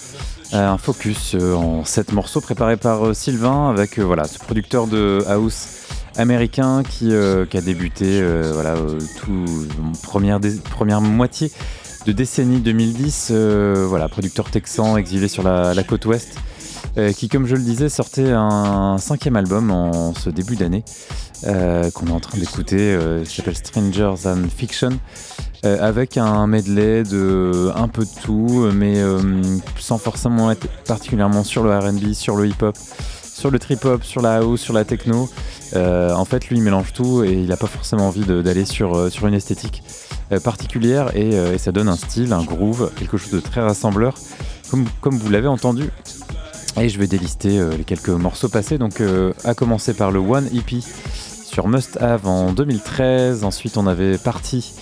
un focus en 7 morceaux préparé par Sylvain avec voilà, ce producteur de house américain qui a débuté première moitié de décennie 2010, voilà, producteur texan exilé sur la côte ouest, qui, comme je le disais, sortait un 5e album en ce début d'année qu'on est en train d'écouter, qui s'appelle Strangers and Fiction, avec un medley de un peu de tout, mais sans forcément être particulièrement sur le R&B, sur le hip-hop, sur le trip-hop, sur la house, sur la techno. En fait, lui, il mélange tout et il n'a pas forcément envie d'aller sur une esthétique particulière, et ça donne un style, un groove, quelque chose de très rassembleur, comme vous l'avez entendu. Et je vais délister les quelques morceaux passés, donc à commencer par le One EP sur Must Have en 2013, ensuite on avait Party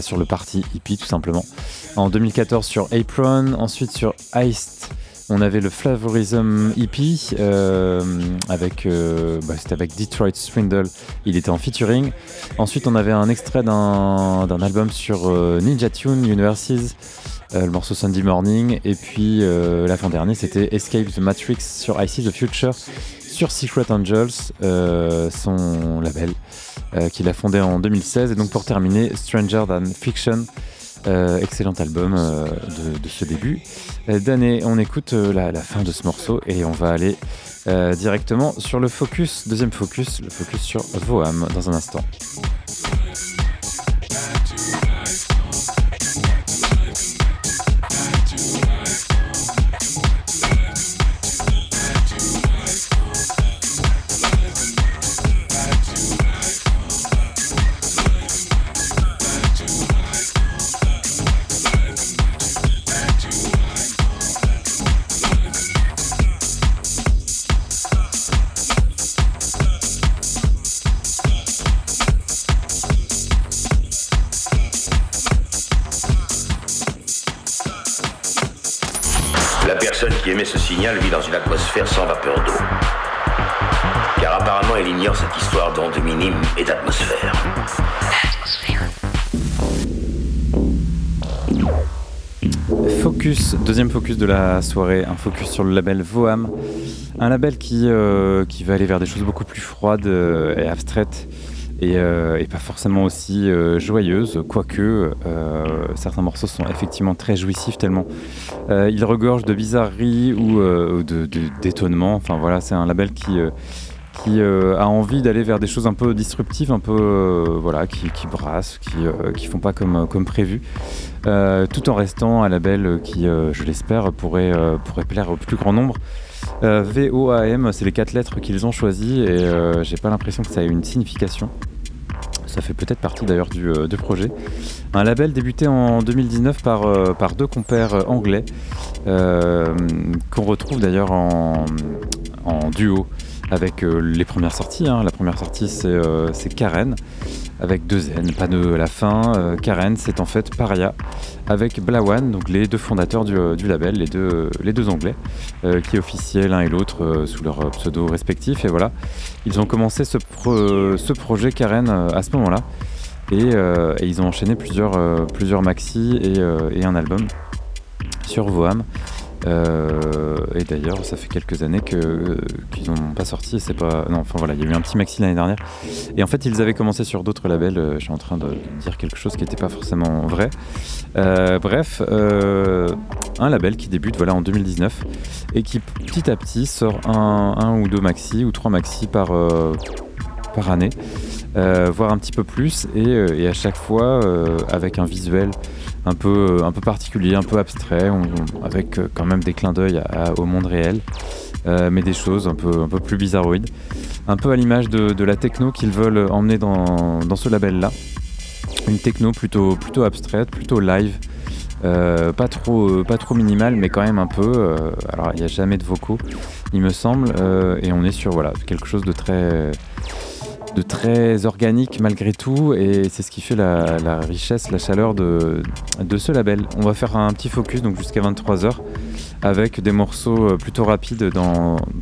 sur le Party EP tout simplement, en 2014 sur Apron, ensuite sur Iced on avait le Flavorism EP c'était avec Detroit Swindle, il était en featuring, ensuite on avait un extrait d'un album sur Ninja Tune, Universes, le morceau Sunday Morning, et puis la fin dernière c'était Escape the Matrix sur I See the Future sur Secret Angels, son label qu'il a fondé en 2016, et donc pour terminer Stranger Than Fiction, excellent album de ce début d'année. On écoute la fin de ce morceau et on va aller directement sur le focus, deuxième focus, le focus sur Voam dans un instant. Vit dans une atmosphère sans vapeur d'eau. Car apparemment, elle ignore cette histoire d'ondes minimes et d'atmosphère. Focus, deuxième focus de la soirée, un focus sur le label Voam. Un label qui va aller vers des choses beaucoup plus froides et abstraites et pas forcément aussi joyeuses, quoique certains morceaux sont effectivement très jouissifs tellement ils regorgent de bizarreries ou d'étonnement. Enfin voilà, c'est un label qui a envie d'aller vers des choses un peu disruptives, un peu qui brassent, qui font pas comme prévu, tout en restant un label qui, je l'espère, pourrait plaire au plus grand nombre. VOAM, c'est les 4 lettres qu'ils ont choisies, et j'ai pas l'impression que ça ait une signification. Ça fait peut-être partie d'ailleurs du projet. Un label débuté en 2019 par deux compères anglais qu'on retrouve d'ailleurs en duo avec les premières sorties. La première sortie, c'est Karenn, avec deux N, pas de la fin. Karenn, c'est en fait Pariah, avec Blawan, donc les deux fondateurs du label, les deux Anglais, qui officiaient l'un et l'autre sous leurs pseudos respectifs. Et voilà, ils ont commencé ce projet Karenn à ce moment-là. Et ils ont enchaîné plusieurs maxis et un album sur Voam. Et d'ailleurs, ça fait quelques années qu'ils n'ont pas sorti. C'est pas... Non, enfin voilà, il y a eu un petit maxi l'année dernière. Et en fait, ils avaient commencé sur d'autres labels. Je suis en train de dire quelque chose qui n'était pas forcément vrai. Bref, un label qui débute en 2019 et qui petit à petit sort un ou deux maxi ou trois maxi par année, voire un petit peu plus, et à chaque fois avec un visuel un peu particulier, un peu abstrait, avec quand même des clins d'œil au monde réel, mais des choses un peu plus bizarroïdes, un peu à l'image de la techno qu'ils veulent emmener dans ce label-là. Une techno plutôt abstraite, plutôt live, pas trop minimal, mais quand même un peu. Alors il n'y a jamais de vocaux, il me semble, et on est sur quelque chose de très organique malgré tout, et c'est ce qui fait la richesse, la chaleur de ce label. On va faire un petit focus donc jusqu'à 23h avec des morceaux plutôt rapides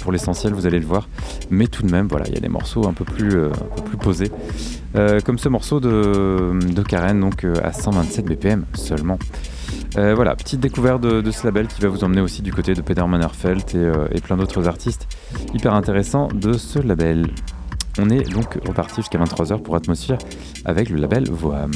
pour l'essentiel, vous allez le voir, mais tout de même il y a des morceaux un peu plus posés, comme ce morceau de Karenn, donc à 127 BPM seulement. Petite découverte de ce label qui va vous emmener aussi du côté de Peder Mannerfelt et plein d'autres artistes hyper intéressants de ce label. On est donc reparti jusqu'à 23h pour Atmosphère avec le label Voam.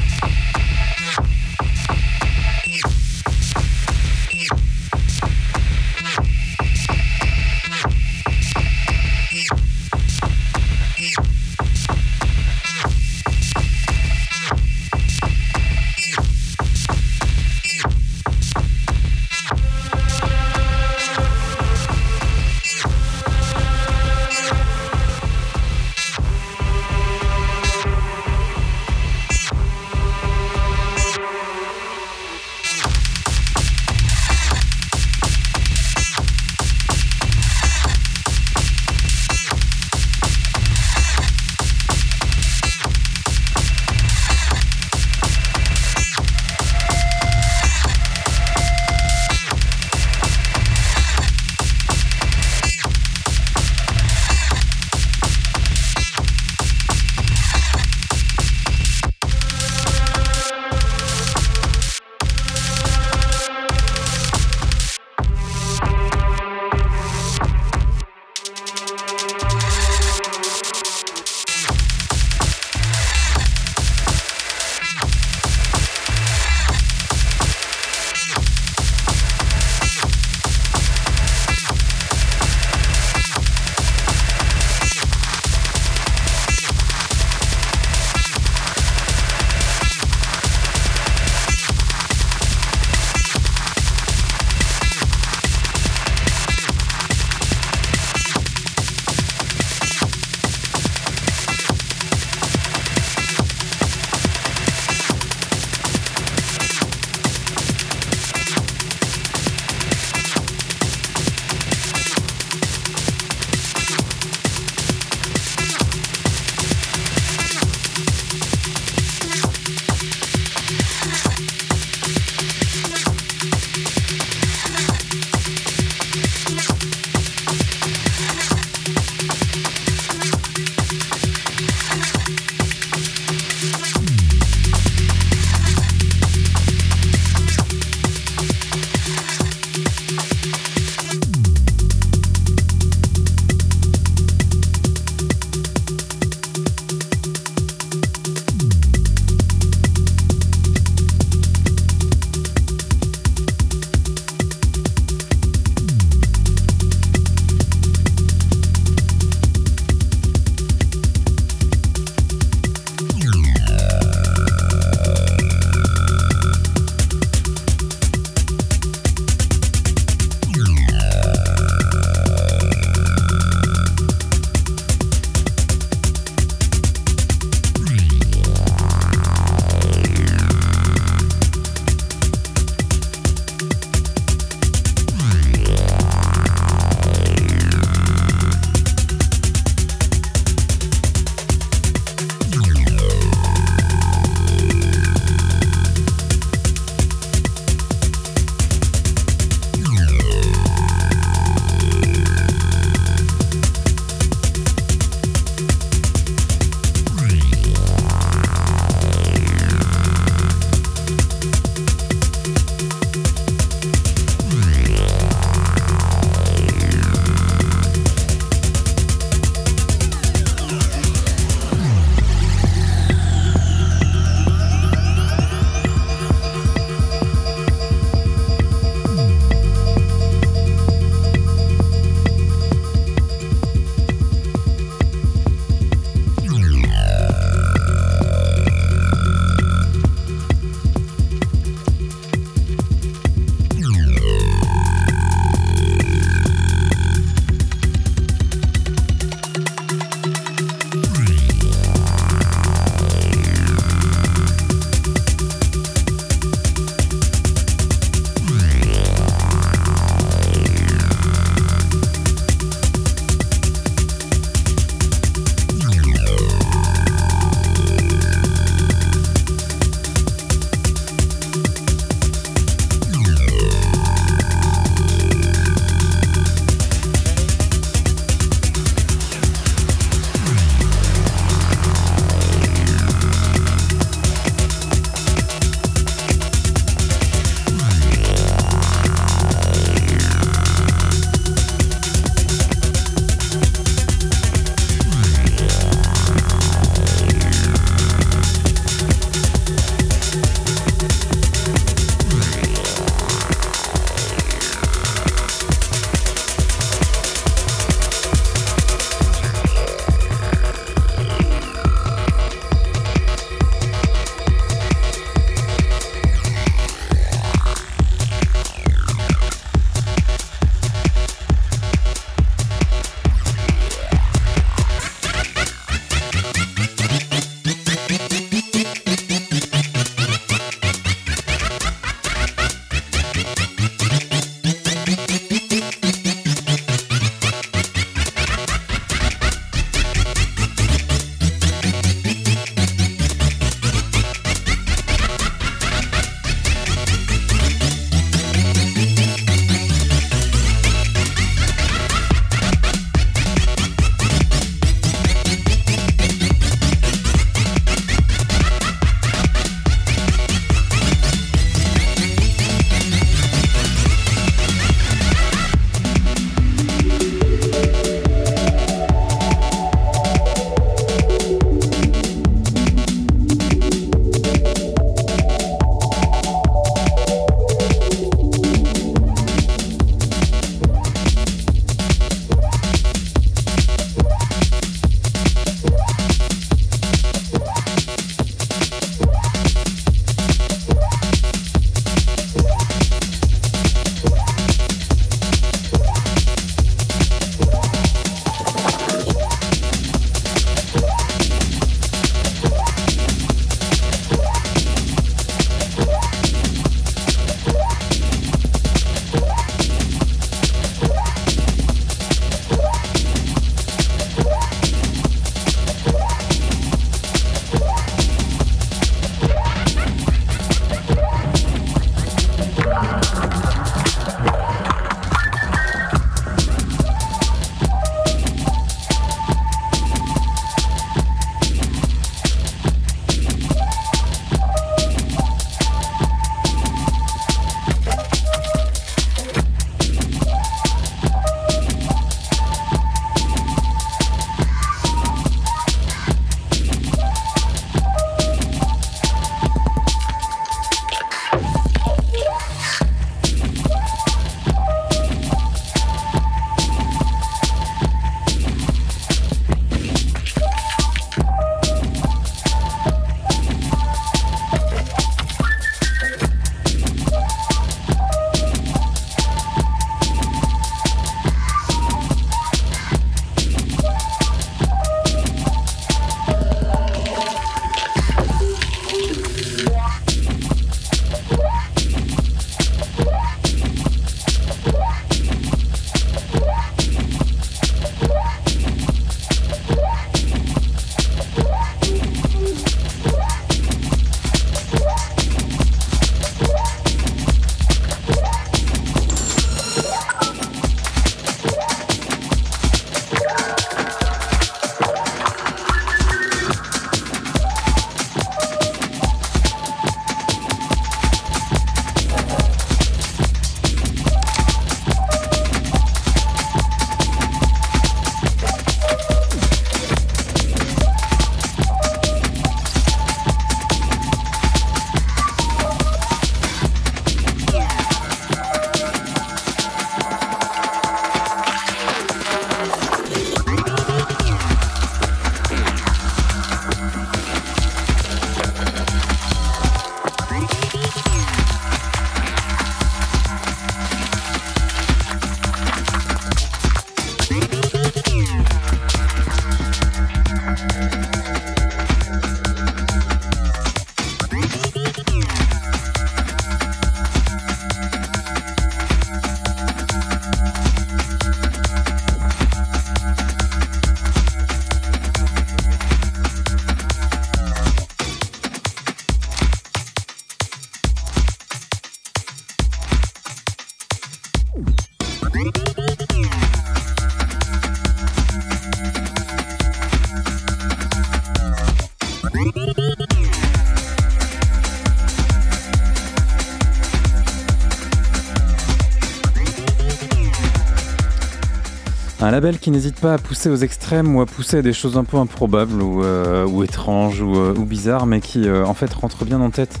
un label qui n'hésite pas à pousser aux extrêmes ou à pousser à des choses un peu improbables ou étranges ou bizarres, mais qui en fait rentre bien en tête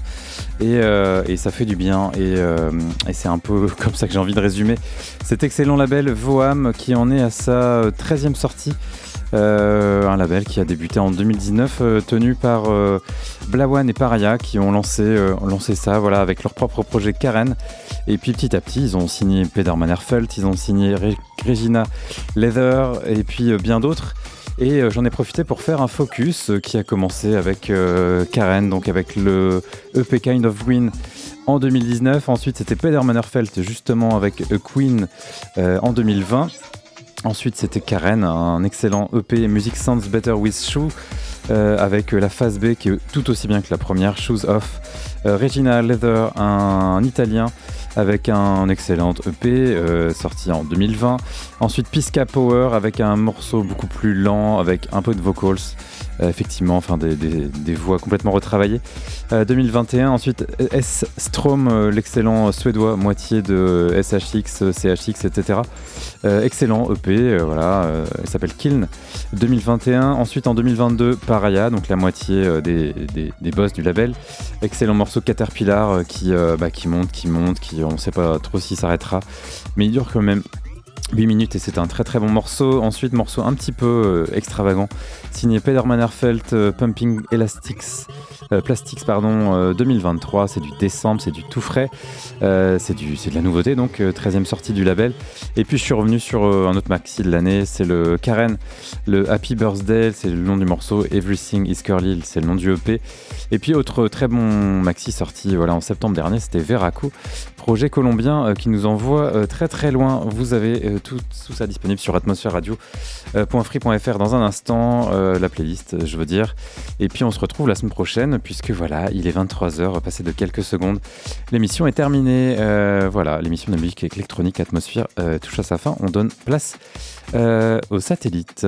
et ça fait du bien et c'est un peu comme ça que j'ai envie de résumer cet excellent label Voam qui en est à sa 13e sortie. Un label qui a débuté en 2019 tenu par Blawan et Pariah qui ont lancé ça voilà, avec leur propre projet Karenn et puis petit à petit ils ont signé Peder Mannerfelt, ils ont signé Regina Leather et puis bien d'autres et j'en ai profité pour faire un focus qui a commencé avec Karenn donc avec le EP Kind of Green en 2019, ensuite c'était Peder Mannerfelt justement avec A Queen en 2020. Ensuite, c'était Karenn, un excellent EP Music Sounds Better With Shoe, avec la phase B qui est tout aussi bien que la première, Shoes Off. Regina Leather, un italien, avec un excellent EP sorti en 2020. Ensuite, Pisca Power, avec un morceau beaucoup plus lent, avec un peu de vocals, effectivement, enfin des voix complètement retravaillées. 2021, ensuite S. Strom, l'excellent suédois, moitié de SHX, CHX, etc. Excellent EP, voilà, il s'appelle Kiln. 2021, ensuite en 2022, Pariah, donc la moitié des boss du label. Excellent morceau Caterpillar qui monte, on ne sait pas trop s'il s'arrêtera, mais il dure quand même 8 minutes et c'est un très très bon morceau. Ensuite, morceau un petit peu extravagant, signé Peder Mannerfelt, Pumping Elastics, Plastics, 2023, c'est du décembre, c'est du tout frais, c'est de la nouveauté donc, 13e sortie du label. Et puis je suis revenu sur un autre maxi de l'année, c'est le Karenn, le Happy Birthday, c'est le nom du morceau, Everything is Curly, c'est le nom du EP. Et puis autre très bon maxi sorti voilà, en septembre dernier, c'était Veracu, projet colombien qui nous envoie très très loin. Vous avez tout ça disponible sur atmosphereradio.free.fr dans un instant, la playlist je veux dire. Et puis on se retrouve la semaine prochaine puisque voilà, il est 23h, passé de quelques secondes. L'émission est terminée, voilà, l'émission de musique électronique Atmosphère touche à sa fin. On donne place aux satellites.